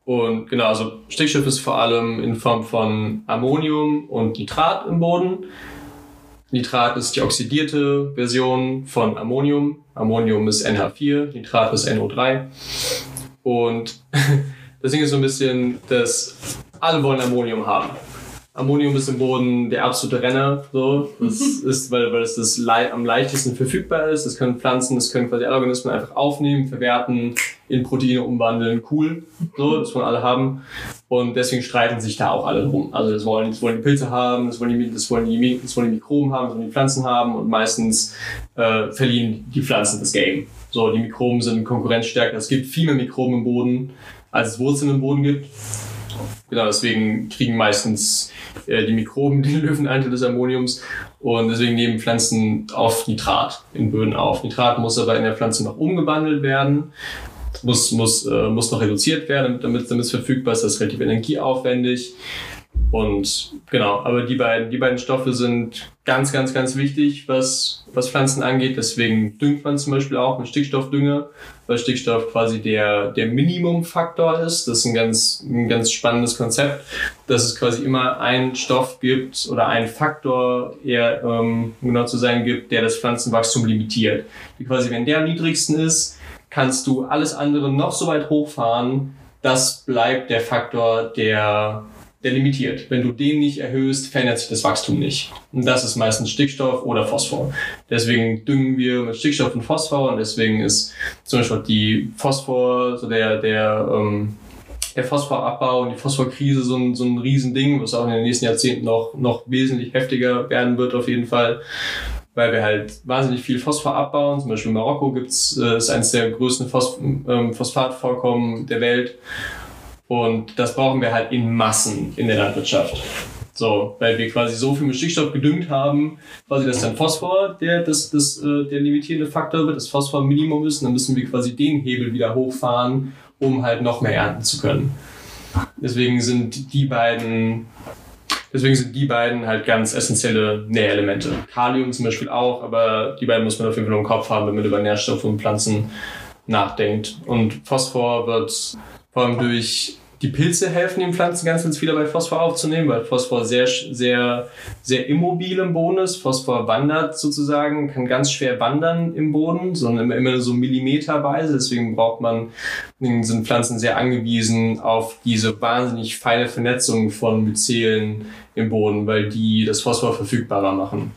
Und genau, also Stickstoff ist vor allem in Form von Ammonium und Nitrat im Boden. Nitrat ist die oxidierte Version von Ammonium. Ammonium ist NH4, Nitrat ist NO3. Und das Ding ist so ein bisschen, dass alle wollen Ammonium haben. Ammonium ist im Boden der absolute Renner, so. Das ist, weil es am leichtesten verfügbar ist. Das können Pflanzen, das können quasi alle Organismen einfach aufnehmen, verwerten, in Proteine umwandeln. Cool, so, das wollen alle haben. Und deswegen streiten sich da auch alle drum. Also das wollen die Pilze haben, das wollen die Mikroben haben, das wollen die Pflanzen haben. Und meistens verlieren die Pflanzen das Game. So, die Mikroben sind konkurrenzstärker. Es gibt viel mehr Mikroben im Boden, als es Wurzeln im Boden gibt. Genau, deswegen kriegen meistens die Mikroben den Löwenanteil des Ammoniums und deswegen nehmen Pflanzen oft Nitrat in Böden auf. Nitrat muss aber in der Pflanze noch umgewandelt werden, muss noch reduziert werden, damit es verfügbar ist. Das ist relativ energieaufwendig. Und genau, aber die beiden Stoffe sind ganz, ganz, ganz wichtig, was Pflanzen angeht. Deswegen düngt man zum Beispiel auch mit Stickstoffdünger, weil Stickstoff quasi der Minimumfaktor ist. Das ist ein ganz spannendes Konzept, dass es quasi immer einen Stoff gibt oder einen Faktor, eher genau zu sein, gibt, der das Pflanzenwachstum limitiert. Die quasi, wenn der am niedrigsten ist, kannst du alles andere noch so weit hochfahren. Das bleibt der Faktor, der limitiert. Wenn du den nicht erhöhst, verändert sich das Wachstum nicht. Und das ist meistens Stickstoff oder Phosphor. Deswegen düngen wir mit Stickstoff und Phosphor und deswegen ist zum Beispiel die Phosphor, so der Phosphorabbau und die Phosphorkrise so ein Riesending, was auch in den nächsten Jahrzehnten noch wesentlich heftiger werden wird auf jeden Fall, weil wir halt wahnsinnig viel Phosphor abbauen. Zum Beispiel in Marokko ist eines der größten Phosphatvorkommen der Welt. Und das brauchen wir halt in Massen in der Landwirtschaft. So, weil wir quasi so viel mit Stickstoff gedüngt haben, quasi dass dann Phosphor der limitierende Faktor wird, das Phosphor-Minimum ist, und dann müssen wir quasi den Hebel wieder hochfahren, um halt noch mehr ernten zu können. Deswegen sind die beiden halt ganz essentielle Nährelemente. Kalium zum Beispiel auch, aber die beiden muss man auf jeden Fall im Kopf haben, wenn man über Nährstoffe und Pflanzen nachdenkt. Und Phosphor wird vor allem durch die Pilze helfen, den Pflanzen ganz viel dabei Phosphor aufzunehmen, weil Phosphor sehr, sehr, sehr immobil im Boden ist. Phosphor wandert sozusagen, kann ganz schwer wandern im Boden, sondern immer so millimeterweise. Deswegen sind Pflanzen sehr angewiesen auf diese wahnsinnig feine Vernetzung von Myzelen im Boden, weil die das Phosphor verfügbarer machen.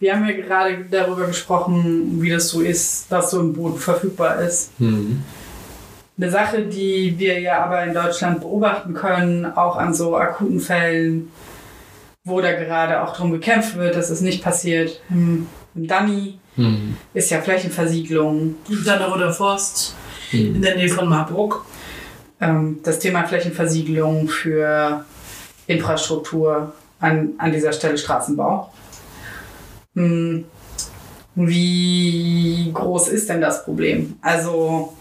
Wir haben ja gerade darüber gesprochen, wie das so ist, dass so ein Boden verfügbar ist. Mhm. Eine Sache, die wir ja aber in Deutschland beobachten können, auch an so akuten Fällen, wo da gerade auch drum gekämpft wird, dass es nicht passiert. Im Danny ist ja Flächenversiegelung. Im Danneroder Forst in der Nähe von Marburg. Das Thema Flächenversiegelung für Infrastruktur, an dieser Stelle Straßenbau. Wie groß ist denn das Problem? Also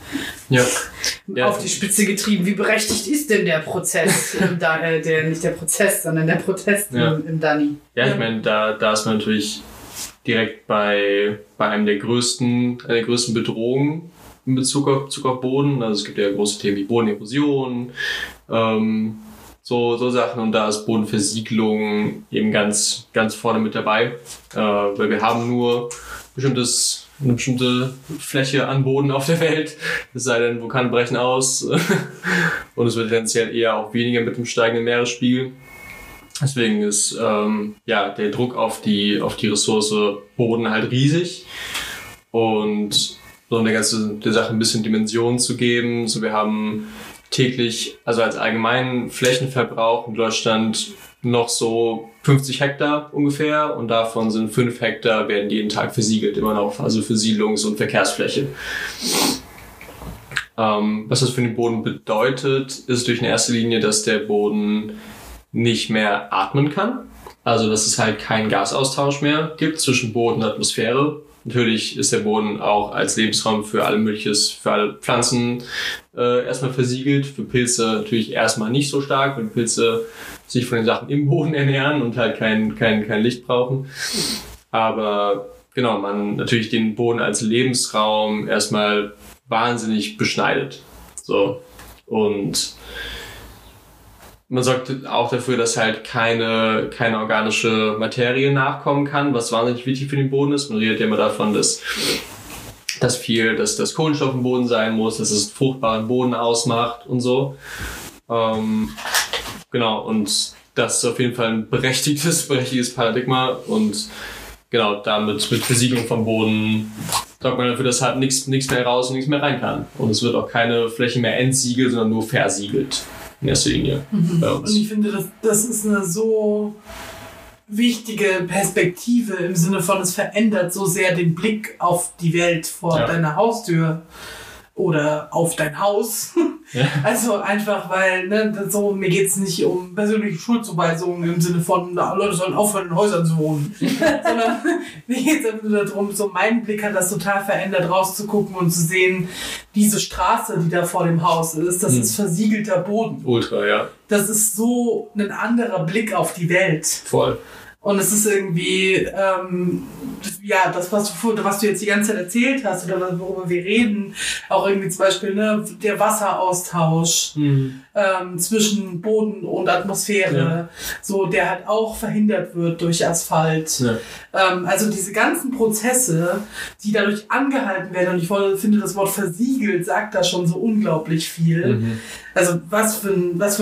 auf die Spitze getrieben, wie berechtigt ist denn der Prozess? Nicht der Prozess, sondern der Protest im Danny. Ja, ich meine, da ist man natürlich direkt bei einem der größten Bedrohungen in Bezug auf Boden. Also es gibt ja große Themen wie Bodenerosion, so Sachen, und da ist Bodenversiegelung eben ganz, ganz vorne mit dabei, weil wir haben nur eine bestimmte Fläche an Boden auf der Welt, es sei denn, Vulkane brechen aus und es wird tendenziell eher auch weniger mit dem steigenden Meeresspiegel. Deswegen ist der Druck auf die Ressource Boden halt riesig, und so der Sache ein bisschen Dimension zu geben. So, wir haben täglich, also als allgemeinen Flächenverbrauch in Deutschland noch so 50 Hektar ungefähr, und davon sind 5 Hektar, werden jeden Tag versiegelt, immer noch, also für Siedlungs- und Verkehrsfläche. Was das für den Boden bedeutet, ist natürlich in erster Linie, dass der Boden nicht mehr atmen kann, also dass es halt keinen Gasaustausch mehr gibt zwischen Boden und Atmosphäre. Natürlich ist der Boden auch als Lebensraum für alle Pflanzen erstmal versiegelt. Für Pilze natürlich erstmal nicht so stark, wenn Pilze sich von den Sachen im Boden ernähren und halt kein Licht brauchen. Aber genau, man natürlich den Boden als Lebensraum erstmal wahnsinnig beschneidet. So. Und man sorgt auch dafür, dass halt keine organische Materie nachkommen kann, was wahnsinnig wichtig für den Boden ist. Man redet ja immer davon, dass Kohlenstoff im Boden sein muss, dass es fruchtbaren Boden ausmacht und so. Und das ist auf jeden Fall ein berechtigtes Paradigma, und genau, damit mit Versiegelung vom Boden sorgt man dafür, dass halt nichts mehr raus und nichts mehr rein kann. Und es wird auch keine Fläche mehr entsiegelt, sondern nur versiegelt. In erster Linie bei uns. Und ich finde, das ist eine so wichtige Perspektive, im Sinne von, es verändert so sehr den Blick auf die Welt vor deiner Haustür oder auf dein Haus. Ja. Also einfach, weil mir geht es nicht um persönliche Schuldzuweisungen im Sinne von, Leute sollen aufhören, in Häusern zu wohnen, sondern mir geht es einfach nur darum, so mein Blick hat das total verändert, rauszugucken und zu sehen, diese Straße, die da vor dem Haus ist, das ist versiegelter Boden. Ultra, ja. Das ist so ein anderer Blick auf die Welt. Voll. Und es ist irgendwie, das, was du jetzt die ganze Zeit erzählt hast oder worüber wir reden, auch irgendwie zum Beispiel der Wasseraustausch zwischen Boden und Atmosphäre, der halt auch verhindert wird durch Asphalt. Ja. Also diese ganzen Prozesse, die dadurch angehalten werden, und ich finde, das Wort versiegelt sagt da schon so unglaublich viel, Also was für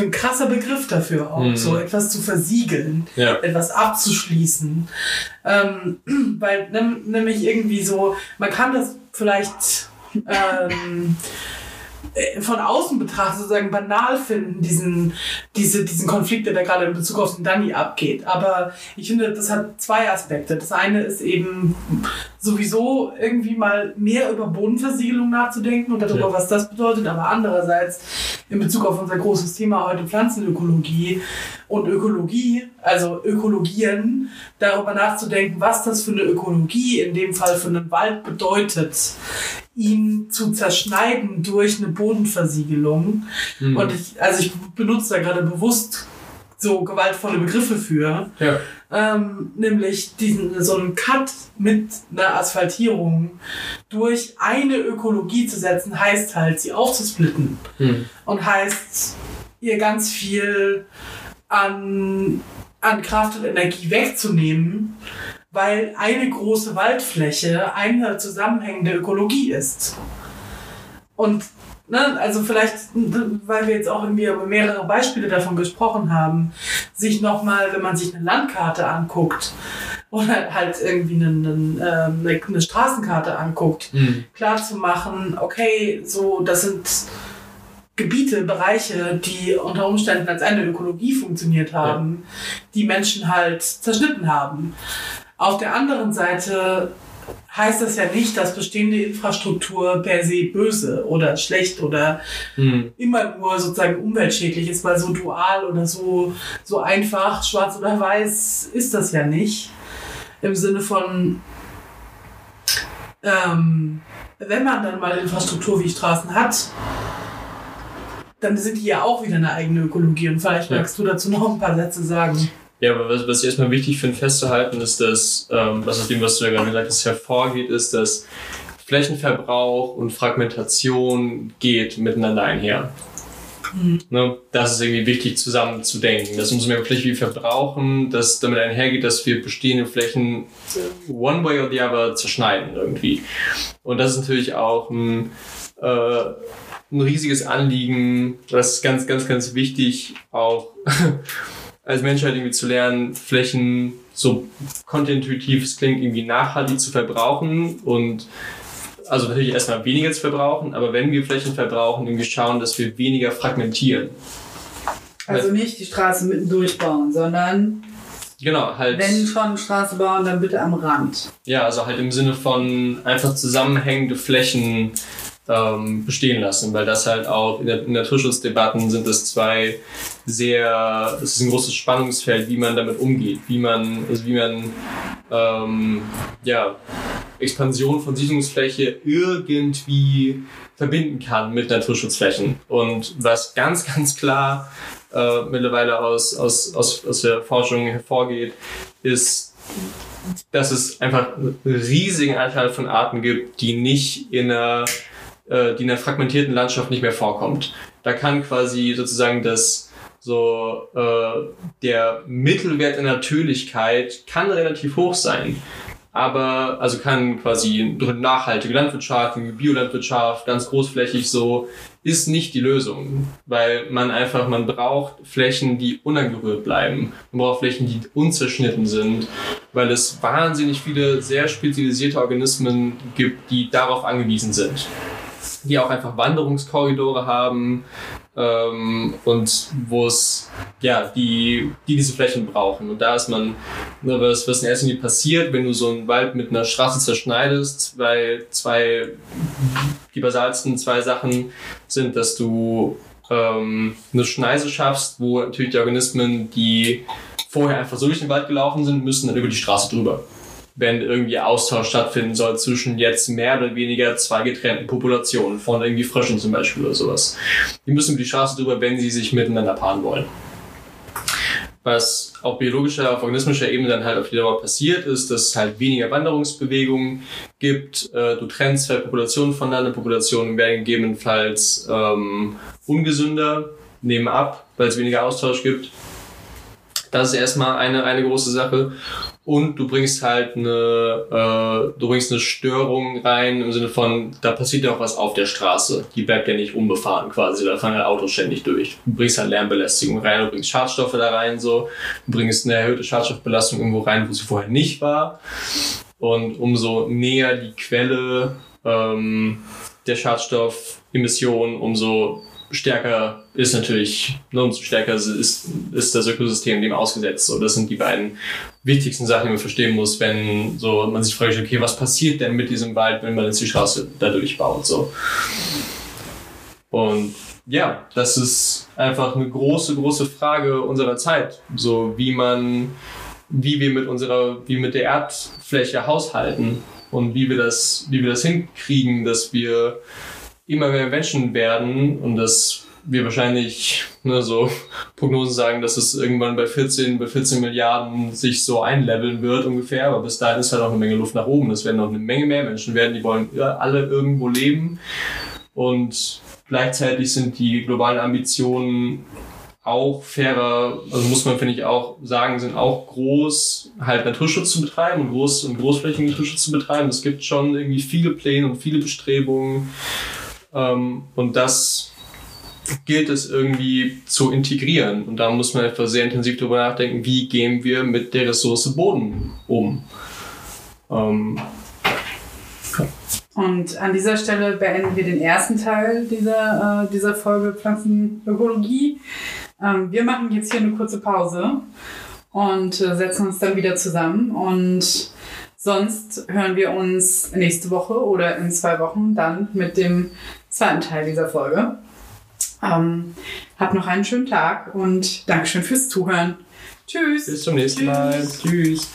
ein krasser Begriff dafür auch, so etwas zu versiegeln, etwas abzuschließen. Weil nämlich irgendwie so, man kann das vielleicht von außen betrachtet sozusagen banal finden, diesen Konflikt, der da gerade in Bezug auf den Danny abgeht. Aber ich finde, das hat zwei Aspekte. Das eine ist eben sowieso irgendwie mal mehr über Bodenversiegelung nachzudenken und darüber, was das bedeutet. Aber andererseits in Bezug auf unser großes Thema heute Pflanzenökologie und Ökologie, also Ökologieren, darüber nachzudenken, was das für eine Ökologie, in dem Fall für einen Wald, bedeutet, ihn zu zerschneiden durch eine Bodenversiegelung. Und ich benutze da gerade bewusst so gewaltvolle Begriffe für. Nämlich so einen Cut mit einer Asphaltierung durch eine Ökologie zu setzen, heißt halt, sie aufzusplitten. Und heißt, ihr ganz viel an Kraft und Energie wegzunehmen, weil eine große Waldfläche eine zusammenhängende Ökologie ist. Und also vielleicht, weil wir jetzt auch irgendwie über mehrere Beispiele davon gesprochen haben, sich nochmal, wenn man sich eine Landkarte anguckt oder halt irgendwie eine Straßenkarte anguckt, klar zu machen, okay, so das sind Gebiete, Bereiche, die unter Umständen als eine Ökologie funktioniert haben, die Menschen halt zerschnitten haben. Auf der anderen Seite heißt das ja nicht, dass bestehende Infrastruktur per se böse oder schlecht oder immer nur sozusagen umweltschädlich ist, weil so dual oder so einfach, schwarz oder weiß, ist das ja nicht. Im Sinne von, wenn man dann mal Infrastruktur wie Straßen hat, dann sind die ja auch wieder eine eigene Ökologie. Und vielleicht magst du dazu noch ein paar Sätze sagen. Ja, aber was ich erstmal wichtig finde festzuhalten, ist, dass, was aus dem, was du ja gerade gesagt hast, hervorgeht, ist, dass Flächenverbrauch und Fragmentation geht miteinander einher. Ne? Das ist irgendwie wichtig zusammenzudenken, dass umso mehr Fläche wir verbrauchen, dass damit einhergeht, dass wir bestehende Flächen one way or the other zerschneiden irgendwie. Und das ist natürlich auch ein riesiges Anliegen, das ist ganz, ganz, ganz wichtig auch als Menschheit irgendwie zu lernen, Flächen so kontinuitiv es klingt, irgendwie nachhaltig zu verbrauchen und also natürlich erstmal weniger zu verbrauchen, aber wenn wir Flächen verbrauchen, irgendwie schauen, dass wir weniger fragmentieren. Also nicht die Straße mitten durchbauen, sondern genau, halt, wenn schon Straße bauen, dann bitte am Rand. Ja, also halt im Sinne von einfach zusammenhängende Flächen bestehen lassen, weil das halt auch in Naturschutzdebatten sind das zwei sehr, es ist ein großes Spannungsfeld, wie man damit umgeht, wie man Expansion von Siedlungsfläche irgendwie verbinden kann mit Naturschutzflächen. Und was ganz, ganz klar mittlerweile aus der Forschung hervorgeht, ist, dass es einfach einen riesigen Anteil von Arten gibt, die in einer fragmentierten Landschaft nicht mehr vorkommt. Da kann quasi sozusagen der Mittelwert in Natürlichkeit kann relativ hoch sein. Aber, also kann quasi nachhaltige Landwirtschaft, Biolandwirtschaft, ganz großflächig so, ist nicht die Lösung. Weil man braucht Flächen, die unangerührt bleiben. Man braucht Flächen, die unzerschnitten sind, weil es wahnsinnig viele sehr spezialisierte Organismen gibt, die darauf angewiesen sind. Die auch einfach Wanderungskorridore haben, und wo es, die diese Flächen brauchen. Und da ist man, was in erster Linie passiert, wenn du so einen Wald mit einer Straße zerschneidest, weil die basalsten zwei Sachen sind, dass du eine Schneise schaffst, wo natürlich die Organismen, die vorher einfach so durch den Wald gelaufen sind, müssen dann über die Straße drüber. Wenn irgendwie Austausch stattfinden soll zwischen jetzt mehr oder weniger zwei getrennten Populationen von irgendwie Fröschen zum Beispiel oder sowas. Die müssen über die Straße drüber, wenn sie sich miteinander paaren wollen. Was auf biologischer, auf organismischer Ebene dann halt auf die Dauer passiert, ist, dass es halt weniger Wanderungsbewegungen gibt. Du trennst zwei Populationen voneinander. Populationen werden gegebenenfalls ungesünder, nehmen ab, weil es weniger Austausch gibt. Das ist erstmal eine große Sache. Und du bringst halt eine Störung rein im Sinne von, da passiert ja auch was auf der Straße. Die bleibt ja nicht unbefahren quasi, da fahren halt Autos ständig durch. Du bringst halt Lärmbelästigung rein, du bringst Schadstoffe da rein, so. Du bringst eine erhöhte Schadstoffbelastung irgendwo rein, wo sie vorher nicht war. Und umso näher die Quelle der Schadstoffemissionen, umso stärker ist natürlich, umso stärker ist das Ökosystem dem ausgesetzt. So, das sind die beiden wichtigsten Sachen, die man verstehen muss, wenn so man sich fragt, okay, was passiert denn mit diesem Wald, wenn man jetzt die Straße dadurch baut? So. Und ja, das ist einfach eine große, große Frage unserer Zeit. So wie wir mit der Erdfläche haushalten und wie wir das hinkriegen, dass wir immer mehr Menschen werden und dass wir wahrscheinlich, so Prognosen sagen, dass es irgendwann bei 14 Milliarden sich so einleveln wird ungefähr, aber bis dahin ist halt noch eine Menge Luft nach oben. Es werden noch eine Menge mehr Menschen werden, die wollen alle irgendwo leben, und gleichzeitig sind die globalen Ambitionen auch fairer, also muss man, finde ich, auch sagen, sind auch groß, halt Naturschutz zu betreiben und großflächigen Naturschutz zu betreiben. Es gibt schon irgendwie viele Pläne und viele Bestrebungen, und das gilt es irgendwie zu integrieren. Und da muss man einfach sehr intensiv darüber nachdenken, wie gehen wir mit der Ressource Boden um. Und an dieser Stelle beenden wir den ersten Teil dieser Folge Pflanzenökologie. Wir machen jetzt hier eine kurze Pause und setzen uns dann wieder zusammen. Und sonst hören wir uns nächste Woche oder in 2 Wochen dann mit dem zweiten Teil dieser Folge. Habt noch einen schönen Tag und Dankeschön fürs Zuhören. Tschüss. Bis zum nächsten Mal. Tschüss.